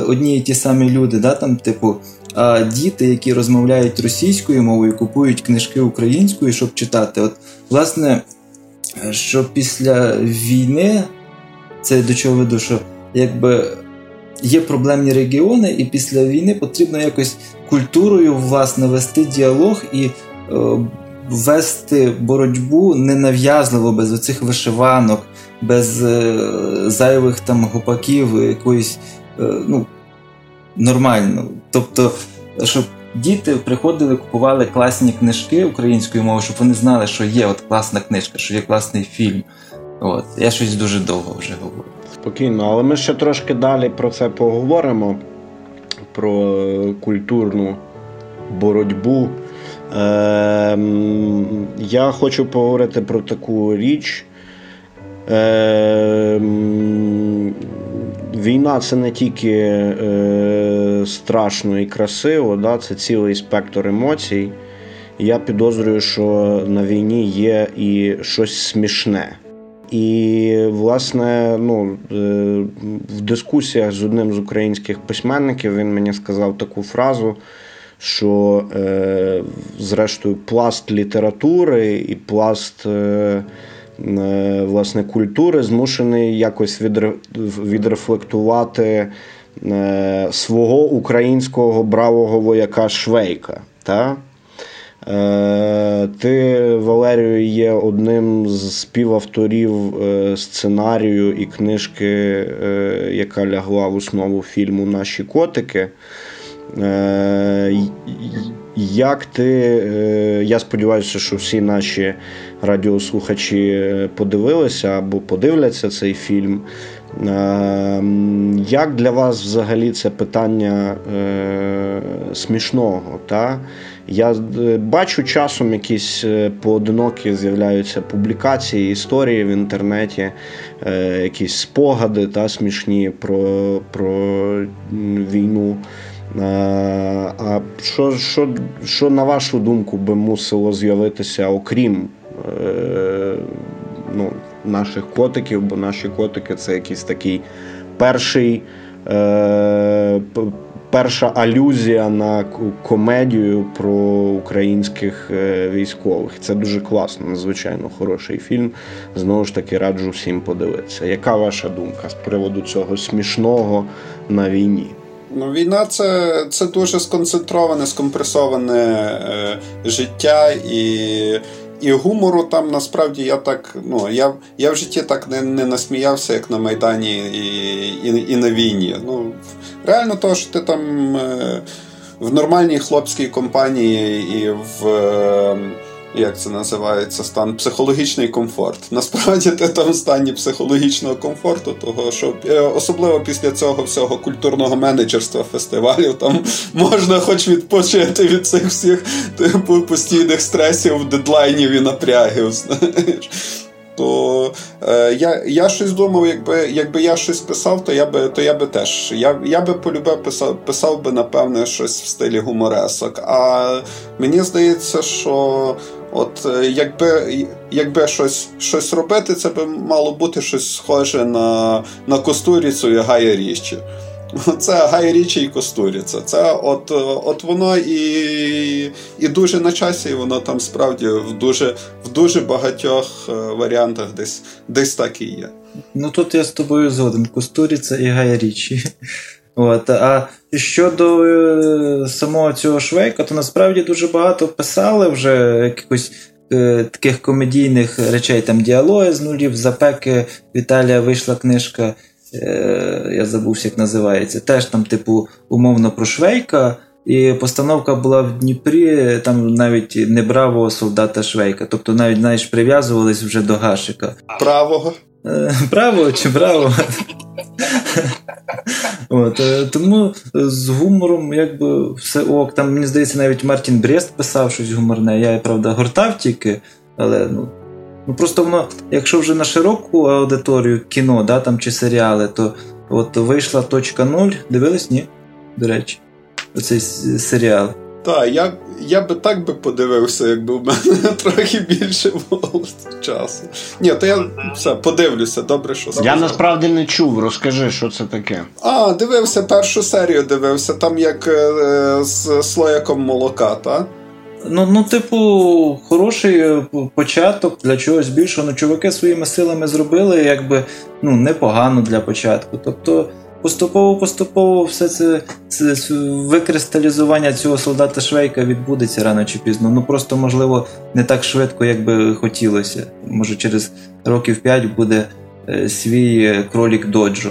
одні і ті самі люди, да, там, а діти, які розмовляють російською мовою, купують книжки українською, щоб читати. От, власне, що після війни, це до чого веду, що якби є проблемні регіони, і після війни потрібно якось культурою, власне, вести діалог і вести боротьбу ненав'язливо, без оцих вишиванок, без зайвих там гопаків, якоїсь, ну, нормально. Тобто, щоб діти приходили, купували класні книжки українською мовою, щоб вони знали, що є от класна книжка, що є класний фільм. От. Я щось дуже довго вже говорю. Спокійно, але ми ще трошки далі про це поговоримо, про культурну боротьбу. Я хочу поговорити про таку річ. Війна – це не тільки страшно і красиво, да? Це цілий спектр емоцій. Я підозрюю, що на війні є і щось смішне. І, власне, ну, в дискусіях з одним з українських письменників він мені сказав таку фразу, що, зрештою, пласт літератури і пласт, власне, культури змушений якось відрефлектувати свого українського бравого вояка Швейка, так? Ти, Валерію, є одним з співавторів сценарію і книжки, яка лягла в основу фільму «Наші котики». Як ти, я сподіваюся, що всі наші радіослухачі подивилися або подивляться цей фільм. Як для вас взагалі це питання смішного? Та? Я бачу часом якісь поодинокі з'являються публікації, історії в інтернеті, якісь спогади, та, смішні про війну. А що, на вашу думку, би мусило з'явитися, окрім ну, наших котиків, бо наші котики – це якийсь такий перша алюзія на комедію про українських військових. Це дуже класно, надзвичайно хороший фільм. Знову ж таки, раджу всім подивитися. Яка ваша думка з приводу цього смішного на війні? Ну, війна це дуже сконцентроване, скомпресоване життя і гумору там насправді я так, ну, я в житті так не насміявся, як на Майдані і на війні. Ну, реально то, що ти там в нормальній хлопській компанії і в як це називається, стан психологічний комфорт. Насправді ти там в стані психологічного комфорту, того, що особливо після цього всього культурного менеджерства фестивалів, там можна хоч відпочити від цих всіх типу постійних стресів, дедлайнів і напрягів, знаєш. То я щось думав, якби я щось писав, то я би теж. Я би полюбив писав би, напевне, щось в стилі гуморесок. А мені здається, що от якби щось робити, це би мало бути щось схоже на Костуріцу і Гая Річі. Це Гай Річі і Костуріца. Це от воно і дуже на часі, і воно там справді в дуже багатьох варіантах десь так і є. Ну тут я з тобою згоден. Костуріца і Гай Річі. От. А щодо самого цього Швейка, то насправді дуже багато писали вже якихось таких комедійних речей. Там діалоги з нулів, запеки. В Італії вийшла книжка, я забувся, як називається, теж там умовно про Швейка, і постановка була в Дніпрі, там навіть не бравого солдата Швейка, тобто навіть, знаєш, прив'язувались вже до Гашика. Правого? Правого чи бравого? От, тому з гумором якби все ок. Там, мені здається, навіть Мартін Брест писав щось гуморне, я, правда, гортав тільки, але ну, просто воно, якщо вже на широку аудиторію кіно, да, там, чи серіали, то от вийшла «Точка нуль». Дивились? Ні, до речі. Оцей серіал. Так, я, я би так би подивився, якби в мене трохи більше було часу. Ні, то я все, подивлюся, добре, що сказав. Я насправді не чув, розкажи, що це таке. А, дивився, першу серію дивився, там як з слояком молока, так? Ну, типу, хороший початок для чогось більшого. Ну, чуваки своїми силами зробили, якби, ну, непогано для початку. Тобто, поступово все це викристалізування цього солдата Швейка відбудеться рано чи пізно. Ну, просто, можливо, не так швидко, як би хотілося. Може, через років 5 буде свій кролік Доджо.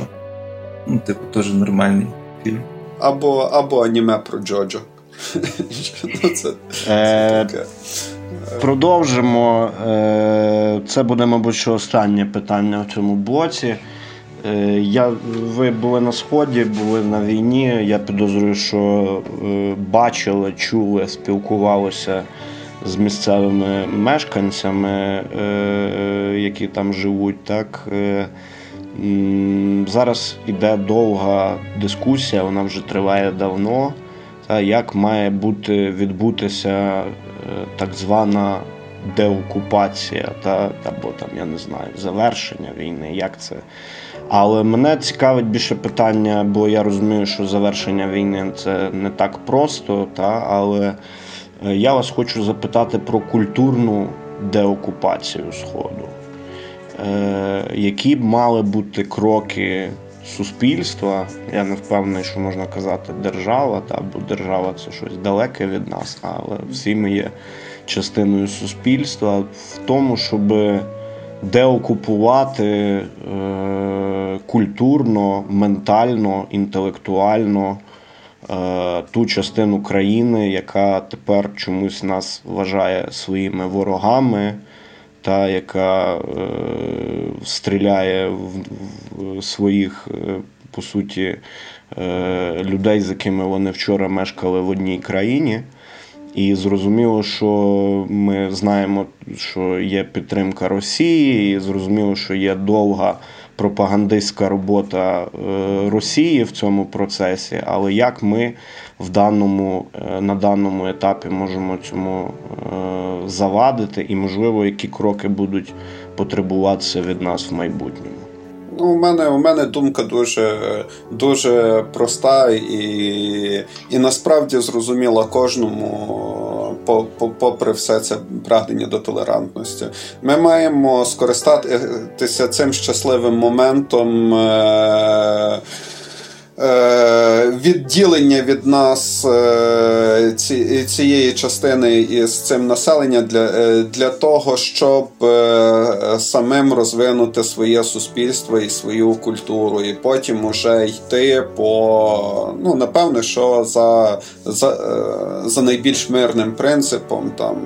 Ну, типу, теж нормальний фільм. Або аніме про Джоджо. Продовжимо. Це буде, мабуть, що останнє питання в цьому блоці. Ви були на Сході, були на війні. Я підозрюю, що бачили, чули, спілкувалися з місцевими мешканцями, які там живуть, так? Зараз іде довга дискусія, вона вже триває давно. Як має відбутися так звана деокупація, або там, я не знаю, завершення війни, як це. Але мене цікавить більше питання, бо я розумію, що завершення війни це не так просто, але я вас хочу запитати про культурну деокупацію Сходу. Які б мали бути кроки суспільства, я не впевнений, що можна казати держава, бо держава це щось далеке від нас, але всі ми є частиною суспільства в тому, щоб деокупувати культурно, ментально, інтелектуально ту частину країни, яка тепер чомусь нас вважає своїми ворогами, та, яка стріляє в своїх, по суті, людей, з якими вони вчора мешкали в одній країні. І зрозуміло, що ми знаємо, що є підтримка Росії, і зрозуміло, що є довга пропагандистська робота Росії в цьому процесі, але як ми на даному етапі можемо цьому завадити і, можливо, які кроки будуть потребуватися від нас в майбутньому? Ну, у мене думка дуже, дуже проста і насправді зрозуміла кожному, попри все це прагнення до толерантності. Ми маємо скористатися цим щасливим моментом відділення від нас цієї частини із цим населення для того, щоб самим розвинути своє суспільство і свою культуру, і потім уже йти по, ну, напевне, що за найбільш мирним принципом, там,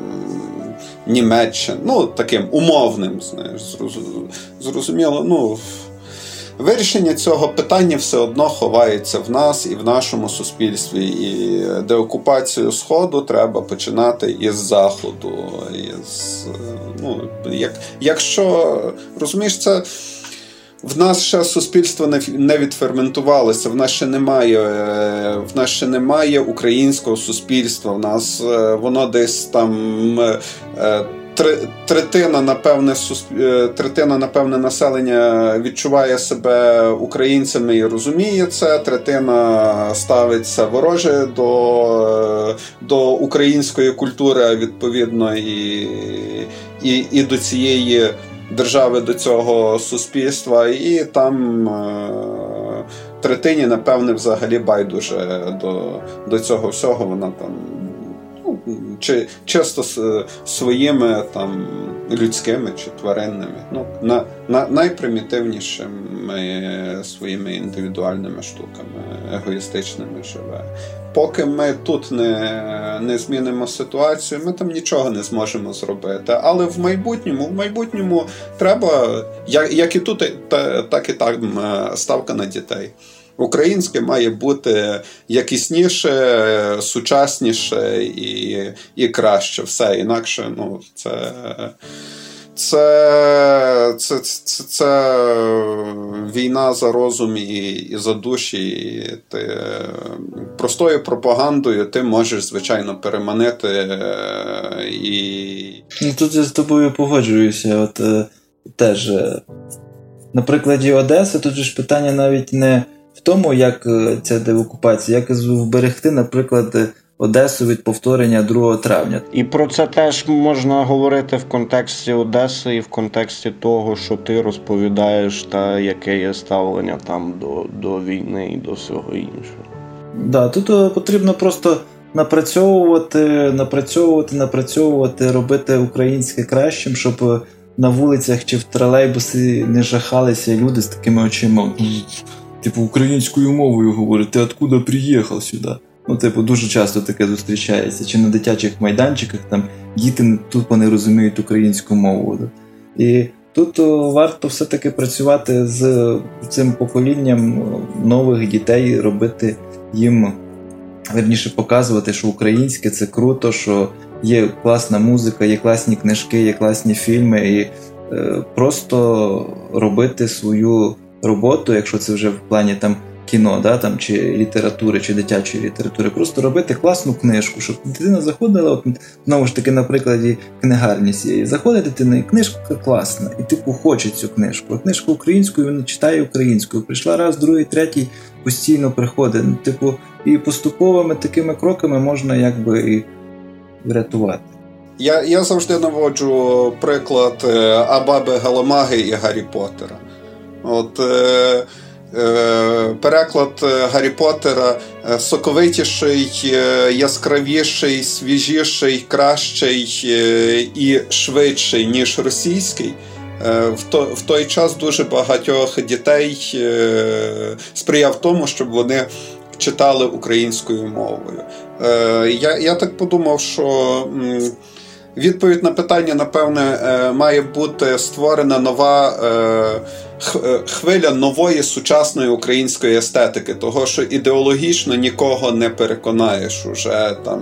Німеччини, ну, таким умовним, знаєш, зрозуміло, ну, вирішення цього питання все одно ховається в нас і в нашому суспільстві. І деокупацію Сходу треба починати із Заходу. Якщо, розумієш, це в нас ще суспільство не відферментувалося, в нас ще немає українського суспільства, в нас воно десь там... Третина, напевне, населення відчуває себе українцями і розуміє це, третина ставиться вороже до української культури, а відповідно і до цієї держави, до цього суспільства, і там третині, напевне, взагалі байдуже до цього всього, вона там чи часто своїми там людськими чи тваринними, ну, на найпримітивнішими своїми індивідуальними штуками, егоїстичними живе. Поки ми тут не змінимо ситуацію, ми там нічого не зможемо зробити. Але в майбутньому треба, як і тут, так і там ставка на дітей. Українське має бути якісніше, сучасніше і краще. Все інакше, ну, це Це війна за розум і за душі. І ти простою пропагандою ти можеш, звичайно, переманити. Тут я з тобою погоджуюся. От теж на прикладі Одеси тут ж питання навіть не в тому, як ця деокупація, як вберегти, наприклад, Одесу від повторення 2 травня. І про це теж можна говорити в контексті Одеси і в контексті того, що ти розповідаєш та яке є ставлення там до війни і до всього іншого. Да, тут потрібно просто напрацьовувати, робити українське кращим, щоб на вулицях чи в тролейбусі не жахалися люди з такими очима. Типу, українською мовою говорить, ти откуда приїхав сюди? Дуже часто таке зустрічається. Чи на дитячих майданчиках там діти тупо не розуміють українську мову. І тут варто все-таки працювати з цим поколінням нових дітей, робити їм, верніше показувати, що українське – це круто, що є класна музика, є класні книжки, є класні фільми. І просто робити свою роботу, якщо це вже в плані там кіно, да, там, чи літератури, чи дитячої літератури, просто робити класну книжку, щоб дитина заходила, от, знову ж таки, на прикладі книгарні сієї, заходить дитина, і книжка класна, і типу хоче цю книжку. Книжку українською, вона читає українською, прийшла раз, другий, третій, постійно приходить. Типу, і поступовими такими кроками можна якби і врятувати. Я завжди наводжу приклад Абаби Галамаги і Гаррі Поттера. Переклад Гаррі Поттера соковитіший, яскравіший, свіжіший, кращий і швидший, ніж російський. В той час дуже багатьох дітей сприяв тому, щоб вони читали українською мовою. Я так подумав, що відповідь на питання, напевне, має бути створена нова хвиля нової сучасної української естетики, того, що ідеологічно нікого не переконаєш уже там.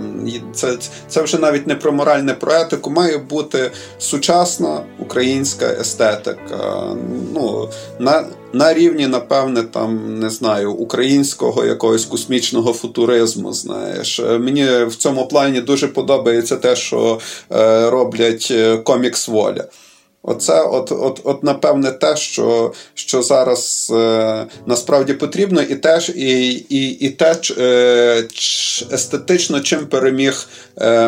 Це вже навіть не про моральне, про етику, має бути сучасна українська естетика. На рівні, напевне, там, не знаю, українського якогось космічного футуризму, знаєш. Мені в цьому плані дуже подобається те, що роблять комікс «Воля». Оце, напевне, те, що зараз насправді потрібно, і теж естетично, чим переміг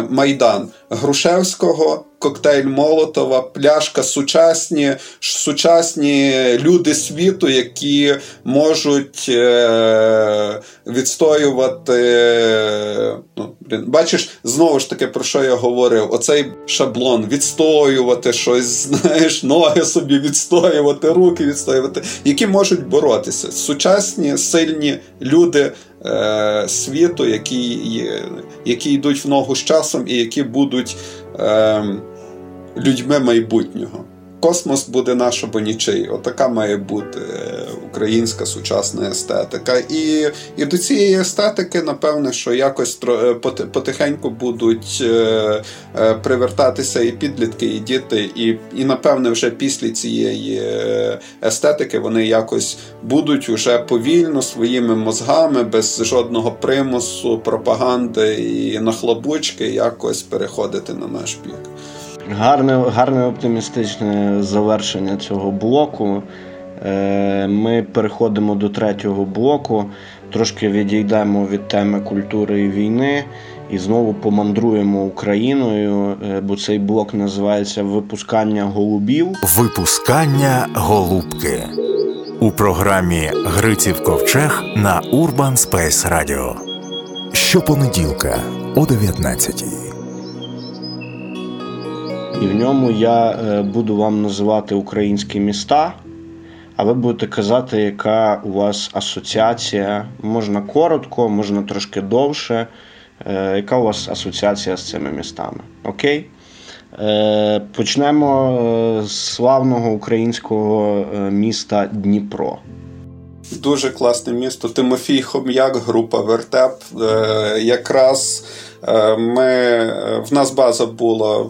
Майдан. Грушевського, коктейль Молотова, пляшка, сучасні люди світу, які можуть відстоювати, бачиш, знову ж таки, про що я говорив, оцей шаблон, відстоювати щось, знаєш, ноги собі відстоювати, руки відстоювати, які можуть боротися. Сучасні, сильні люди світу, які йдуть в ногу з часом і які будуть людьми майбутнього. Космос буде наш або нічий. Отака має бути українська сучасна естетика. І до цієї естетики, напевне, що якось потихеньку будуть привертатися і підлітки, і діти, і напевне, вже після цієї естетики вони якось будуть уже повільно, своїми мозгами, без жодного примусу, пропаганди і нахлобучки якось переходити на наш бік. Гарне оптимістичне завершення цього блоку. Ми переходимо до 3-го блоку, трошки відійдемо від теми культури і війни і знову помандруємо Україною, бо цей блок називається «Випускання голубів». «Випускання голубки» у програмі «Гриців Ковчег» на Urban Space Radio. Щопонеділка о 19-й. І в ньому я буду вам називати українські міста, а ви будете казати, яка у вас асоціація, можна коротко, можна трошки довше, яка у вас асоціація з цими містами. Окей? Почнемо з славного українського міста Дніпро. Дуже класне місто. Тимофій Хом'як, група «Вертеп». Якраз в нас база була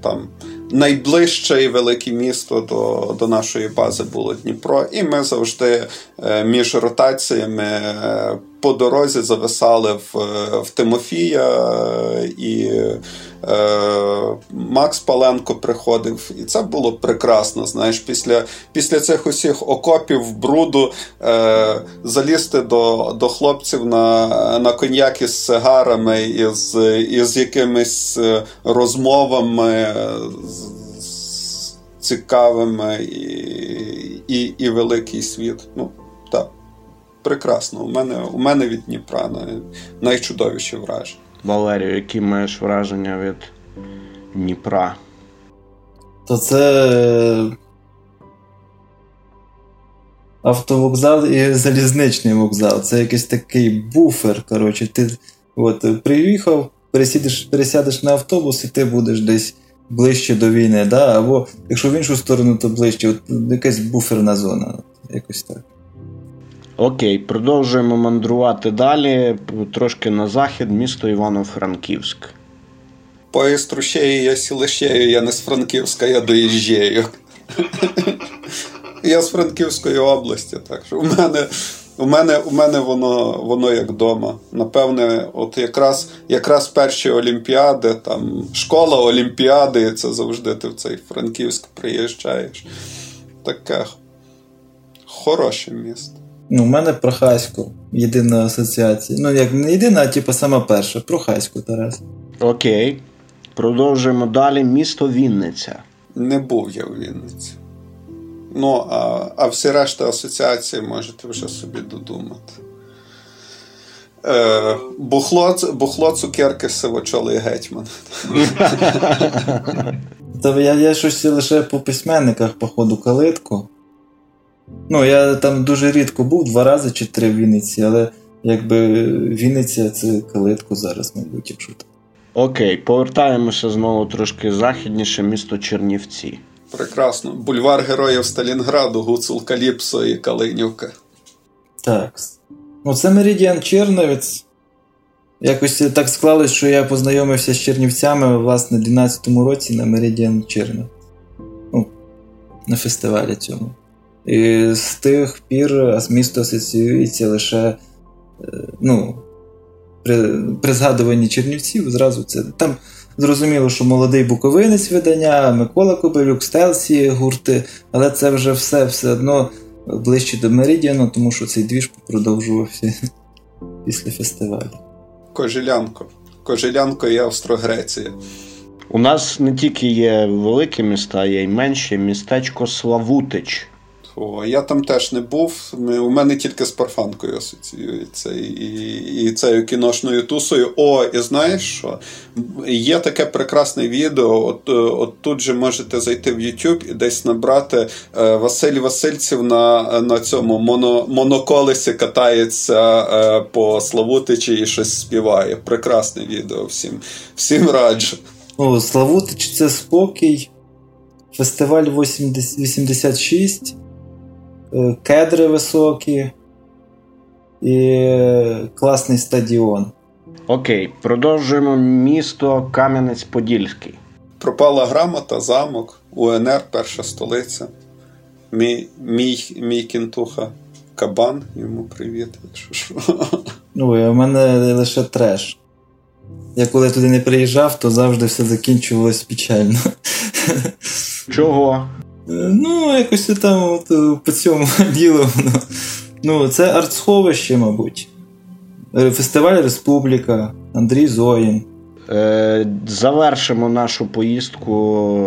там найближче і велике місто до нашої бази було Дніпро, і ми завжди між ротаціями по дорозі зависали в Тимофія, і Макс Паленко приходив, і це було прекрасно, знаєш, після цих усіх окопів, бруду, залізти до хлопців на коньяк із сигарами, із якимись розмовами цікавими, і великий світ, ну, так. Прекрасно. У мене від Дніпра найчудовіші враження. Валерію, які маєш враження від Дніпра? То це автовокзал і залізничний вокзал. Це якийсь такий буфер, коротше. Ти от приїхав, пересядеш на автобус і ти будеш десь ближче до війни, да? Або якщо в іншу сторону, то ближче. От якась буферна зона. Якось так. Окей, продовжуємо мандрувати далі, трошки на захід, місто Івано-Франківськ. По іструщею я сілищею, я не з Франківська, я доїжджаю. Я з Франківської області, так що у мене воно як дома. Напевне, от якраз перші олімпіади, там школа олімпіади, це завжди ти в цей Франківськ приїжджаєш. Таке хороше місто. Ну, в мене Прохаську, єдина асоціація. Ну, як не єдина, а типу сама перша. Прохаську, Тарас. Окей. Продовжуємо далі. Місто Вінниця. Не був я в Вінниці. Ну, а всі решта асоціації можете вже собі додумати. Бухло, цукерки, сивочолий гетьман. Та я щось лише по письменниках, походу, калитку. Ну, я там дуже рідко був, 2 рази чи 3 в Вінниці, але якби Вінниця – це калитку зараз, мабуть, якщо так. Окей, повертаємося знову трошки західніше, місто Чернівці. Прекрасно. Бульвар Героїв Сталінграду, Гуцулкаліпсо і Калинюка. Так. Ну, це Меридіан Черновиць. Якось так склалось, що я познайомився з Чернівцями, власне, в 12-му році на Меридіан Черновиць. Ну, на фестивалі цьому. І з тих пір місто асоціюється лише, ну, при згадуванні Чернівців зразу це. Там зрозуміло, що молодий буковинець видання, Микола Кобилюк, Стелсі, гурти, але це вже все одно ближче до Меридіану, тому що цей двіж продовжувався після фестивалю. Кожелянко і Австро-Греція. У нас не тільки є великі міста, є й менші, містечко Славутич. Я там теж не був, у мене тільки з Парфанкою асоціюється і цією кіношною тусою. О, і знаєш що? Є таке прекрасне відео, от тут же можете зайти в YouTube і десь набрати Василь Васильців на цьому моноколесі катається по Славутичі і щось співає. Прекрасне відео, всім раджу. О, Славутич – це спокій, фестиваль 86. Кедри високі і класний стадіон. Окей, продовжуємо місто Кам'янець-Подільський. Пропала грамота, замок, УНР, перша столиця. Мій кінтуха Кабан, йому привіт, якщо що. Ой, у мене лише треш. Я коли туди не приїжджав, то завжди все закінчувалось печально. Чого? Ну, якось там от, по цьому ділу. Ну, це артсховище, мабуть. Фестиваль Республіка, Андрій Зоїн. Завершимо нашу поїздку,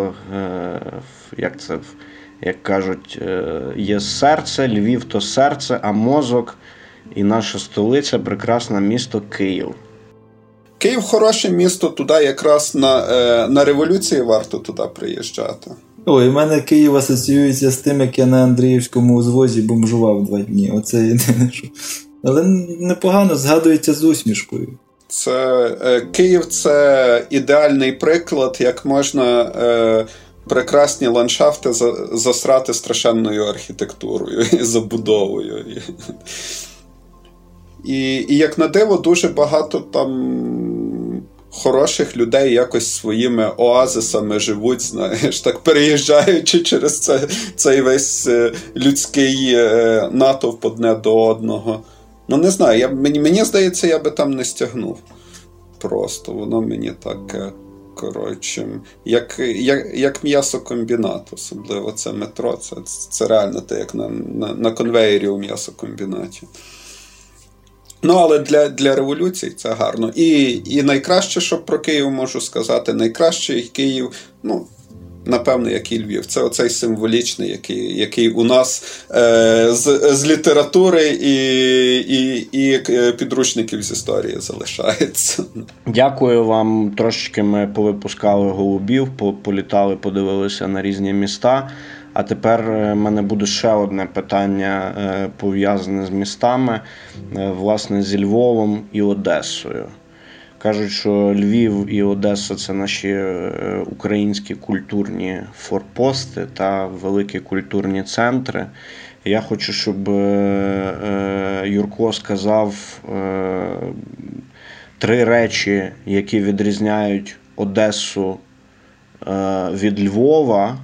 як кажуть, є серце, Львів то серце, а мозок і наша столиця, прекрасне місто Київ. Київ хороше місто, туди якраз на революції варто туди приїжджати. Ой, у мене Київ асоціюється з тим, як я на Андріївському узвозі бомжував 2 дні. Оце єдине, що... Але непогано згадується з усмішкою. Київ – це ідеальний приклад, як можна прекрасні ландшафти засрати страшенною архітектурою і забудовою. І як на диво, дуже багато там хороших людей якось своїми оазисами живуть, знаєш, так переїжджаючи через цей весь людський натовп одне до одного. Ну, не знаю, мені здається, я би там не стягнув. Просто воно мені таке, коротше, як м'ясокомбінат, особливо це метро, це реально те, як на конвеєрі у м'ясокомбінаті. Ну, але для революції це гарно. І найкраще, що про Київ можу сказати, найкращий Київ, ну, напевно, як і Львів. Це оцей символічний, який у нас з літератури і підручників з історії залишається. Дякую вам. Трошечки ми повипускали голубів, політали, подивилися на різні міста. А тепер в мене буде ще одне питання, пов'язане з містами, власне, зі Львовом і Одесою. Кажуть, що Львів і Одеса – це наші українські культурні форпости та великі культурні центри. Я хочу, щоб Юрко сказав три речі, які відрізняють Одесу від Львова.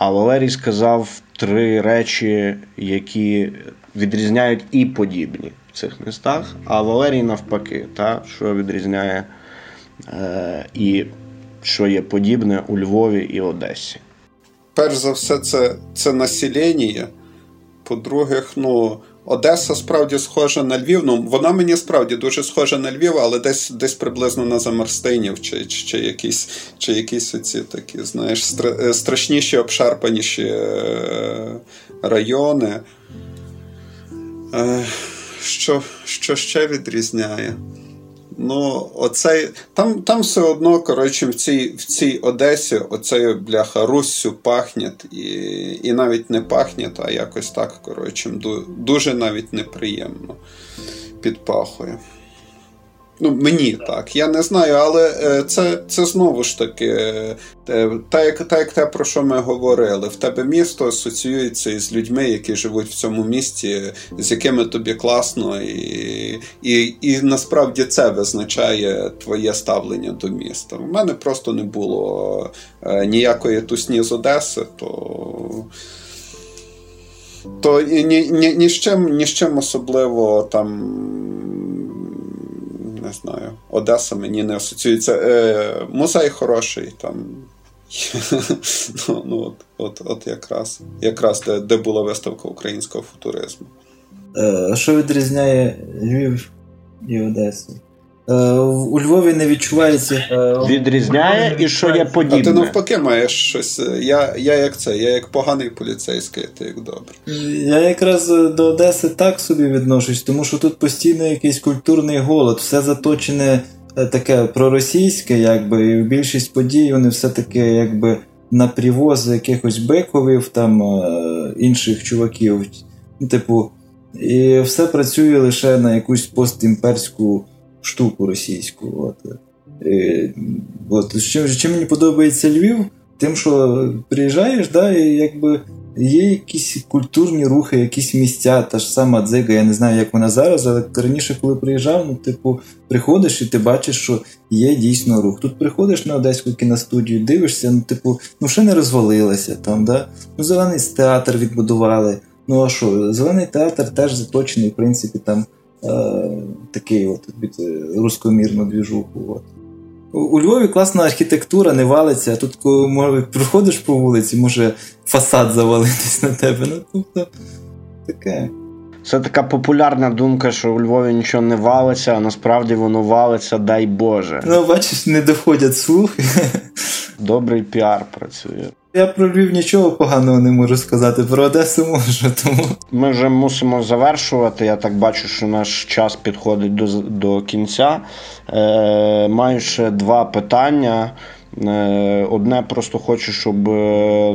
А Валерій сказав три речі, які відрізняють і подібні в цих містах. А Валерій навпаки, що відрізняє і що є подібне у Львові і Одесі. Перш за все, це населення. По-друге, Одеса справді схожа на Львів. Вона мені справді дуже схожа на Львів, але десь приблизно на Замарстинів чи якісь оці такі, знаєш, страшніші, обшарпаніші райони. Що ще відрізняє? Там все одно, коротше, в цій Одесі оцею, бляха, руссю пахнять, і навіть не пахнять, а якось так, коротше, дуже навіть неприємно підпахує. Мені так, я не знаю, але це знову ж таки, так як те, про що ми говорили, в тебе місто асоціюється із людьми, які живуть в цьому місті, з якими тобі класно, і насправді це визначає твоє ставлення до міста. У мене просто не було ніякої тусні з Одеси, то ні з чим особливо не знаю, Одеса мені не асоціюється. Музей хороший, там. От якраз де була виставка українського футуризму. Що відрізняє Львів і Одесу? У Львові не відчувається... Відрізняє і що є подібне. А ти навпаки маєш щось. Я як поганий поліцейський, а ти як добрий. Я якраз до Одеси так собі відношусь, тому що тут постійно якийсь культурний голод. Все заточене таке проросійське, якби, і більшість подій, вони все-таки якби на привоз якихось Бековів, там, інших чуваків. Типу, і все працює лише на якусь постімперську штуку російську. Чим мені подобається Львів? Тим, що приїжджаєш, і якби є якісь культурні рухи, якісь місця, та ж сама дзига, я не знаю, як вона зараз, але раніше, коли приїжджав, приходиш і ти бачиш, що є дійсно рух. Тут приходиш на Одеську кіностудію, дивишся, ще не розвалилася там, да? Зелений театр відбудували. Ну а що? Зелений театр теж заточений, в принципі, там такий рускомірну двіжуху. У Львові класна архітектура, не валиться, а тут коли проходиш по вулиці, може фасад завалитись на тебе. Таке. Це така популярна думка, що у Львові нічого не валиться, а насправді воно валиться, дай Боже. Бачиш, не доходять слухи. Добрий піар працює. Я про Львів нічого поганого не можу сказати, про Одесу можу, тому... Ми вже мусимо завершувати, я так бачу, що наш час підходить до кінця. Маю ще два питання. Одне просто хочу, щоб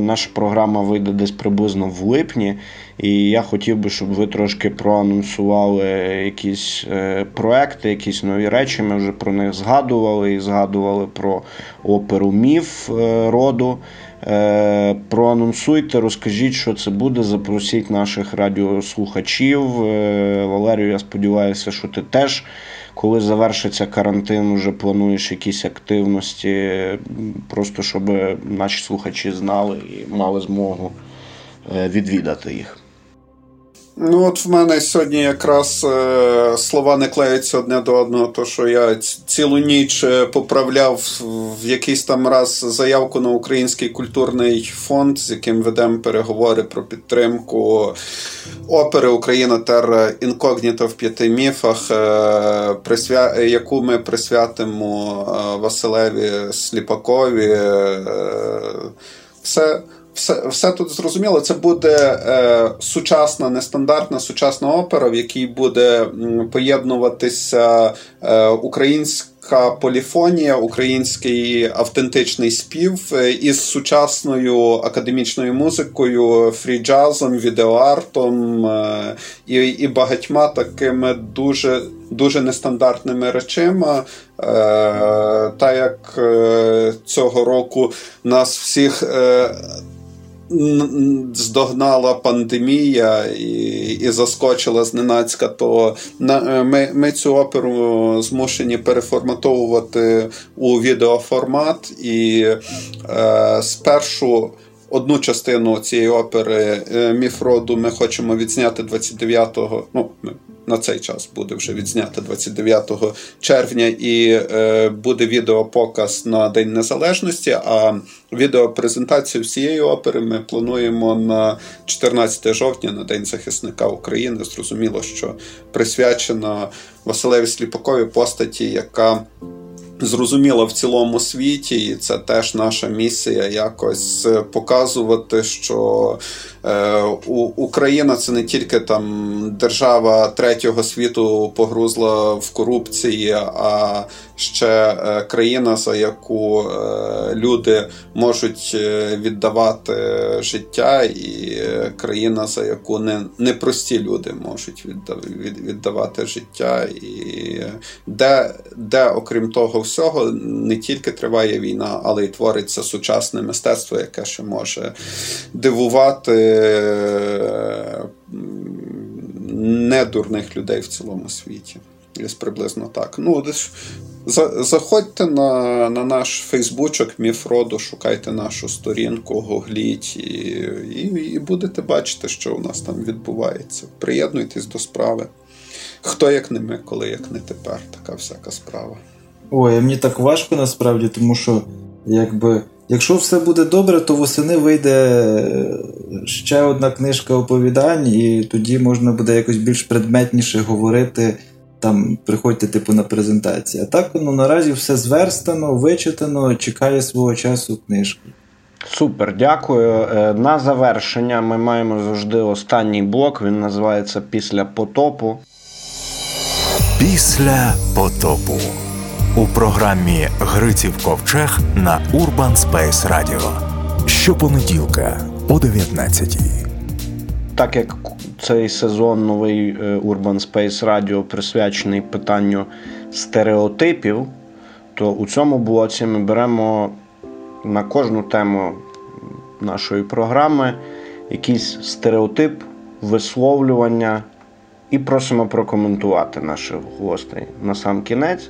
наша програма вийде десь приблизно в липні, і я хотів би, щоб ви трошки проанонсували якісь проекти, якісь нові речі. Ми вже про них згадували, і згадували про оперу «Міф» роду. Проанонсуйте, розкажіть, що це буде, запросіть наших радіослухачів. Валерію, я сподіваюся, що ти теж коли завершиться карантин, вже плануєш якісь активності, просто щоб наші слухачі знали і мали змогу відвідати їх. Ну от в мене сьогодні якраз слова не клеються одне до одного, то що я цілу ніч поправляв в якийсь там раз заявку на Український культурний фонд, з яким ведемо переговори про підтримку опери «Україна тер інкогніто в 5 міфах», яку ми присвятимо Василеві Сліпакові. Все тут зрозуміло. Це буде сучасна, нестандартна сучасна опера, в якій буде поєднуватися українська поліфонія, український автентичний спів із сучасною академічною музикою, фрі-джазом, відеоартом і багатьма такими дуже, дуже нестандартними речами. Та як цього року нас всіх здогнала пандемія і заскочила зненацька, то ми цю оперу змушені переформатовувати у відеоформат, і спершу одну частину цієї опери «Міф роду» ми хочемо відзняти 29-го, на цей час буде вже відзнято 29 червня, і буде відеопоказ на День Незалежності, а відеопрезентацію всієї опери ми плануємо на 14 жовтня, на День захисника України. Зрозуміло, що присвячена Василеві Сліпакові, постаті, яка зрозуміла в цілому світі, і це теж наша місія якось показувати, що Україна – це не тільки там держава третього світу погрузла в корупції, а ще країна, за яку люди можуть віддавати життя, і країна, за яку непрості люди можуть віддавати життя, і де окрім того всього, не тільки триває війна, але й твориться сучасне мистецтво, яке ще може дивувати недурних людей в цілому світі. Десь приблизно так. Заходьте на наш фейсбучок «Міф роду», шукайте нашу сторінку, гугліть і будете бачити, що у нас там відбувається. Приєднуйтесь до справи. Хто як не ми, коли як не тепер. Така всяка справа. Ой, мені так важко насправді, тому що якщо все буде добре, то восени вийде ще одна книжка оповідань, і тоді можна буде якось більш предметніше говорити, там, приходьте на презентації. А так, наразі все зверстано, вичитано, чекає свого часу книжки. Супер, дякую. На завершення ми маємо завжди останній блок, він називається «Після потопу». Після потопу. У програмі «Гриців Ковчег» на Urban Space Radio. Щопонеділка о 19:00. Так як цей сезон новий Urban Space Radio присвячений питанню стереотипів, то у цьому блоці ми беремо на кожну тему нашої програми якийсь стереотип, висловлювання і просимо прокоментувати наших гостей. На сам кінець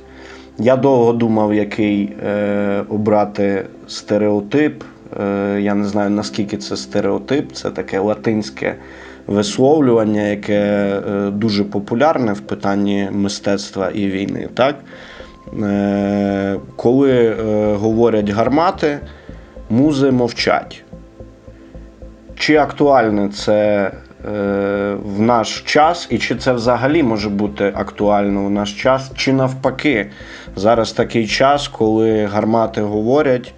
я довго думав, який обрати стереотип. Я не знаю, наскільки це стереотип. Це таке латинське висловлювання, яке дуже популярне в питанні мистецтва і війни. Так? Коли говорять гармати, музи мовчать. Чи актуальне це в наш час, і чи це взагалі може бути актуально в наш час, чи навпаки. Зараз такий час, коли гармати говорять,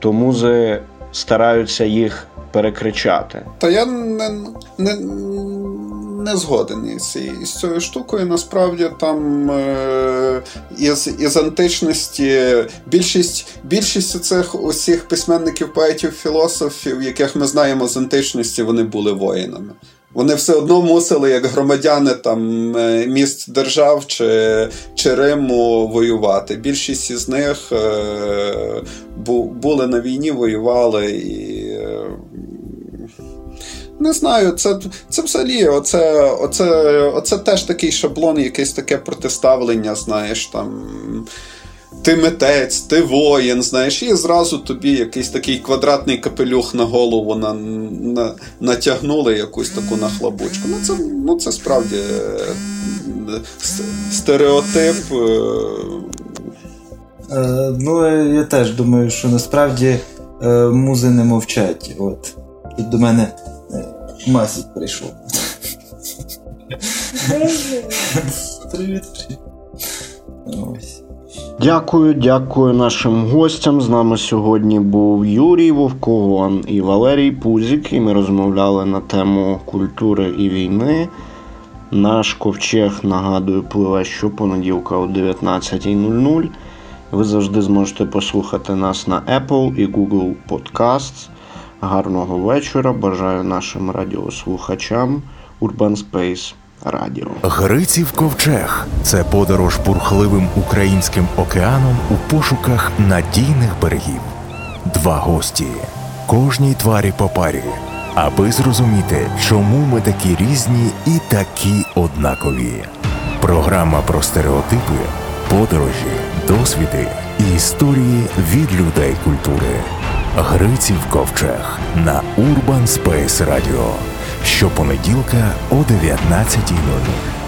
то музи стараються їх перекричати. Та я не згоден із цією штукою. Насправді там із античності більшість цих усіх письменників, поетів, філософів, яких ми знаємо з античності, вони були воїнами. Вони все одно мусили, як громадяни там міст держав чи Риму, воювати. Більшість із них були на війні, воювали і Не знаю, це взагалі, оце теж такий шаблон, якесь таке протиставлення, знаєш, там, ти митець, ти воїн, знаєш, і зразу тобі якийсь такий квадратний капелюх на голову натягнули, якусь таку нахлобучку. Це справді стереотип. Я теж думаю, що насправді музи не мовчать. От. Тут до мене Масік прийшов. Привіт. Ось. Дякую нашим гостям. З нами сьогодні був Юрій Вовкогон і Валерій Пузік, і ми розмовляли на тему культури і війни. Наш ковчег, нагадую, пливе щопонеділка о 19:00. Ви завжди зможете послухати нас на Apple і Google Podcasts. Гарного вечора. Бажаю нашим радіослухачам Urban Space Radio. Гриців ковчег – це подорож бурхливим українським океаном у пошуках надійних берегів. Два гості. Кожній тварі по парі. Аби зрозуміти, чому ми такі різні і такі однакові. Програма про стереотипи, подорожі, досвіди і історії від людей культури. Гриців ковчег на Urban Space Radio. Щопонеділка о 19:00.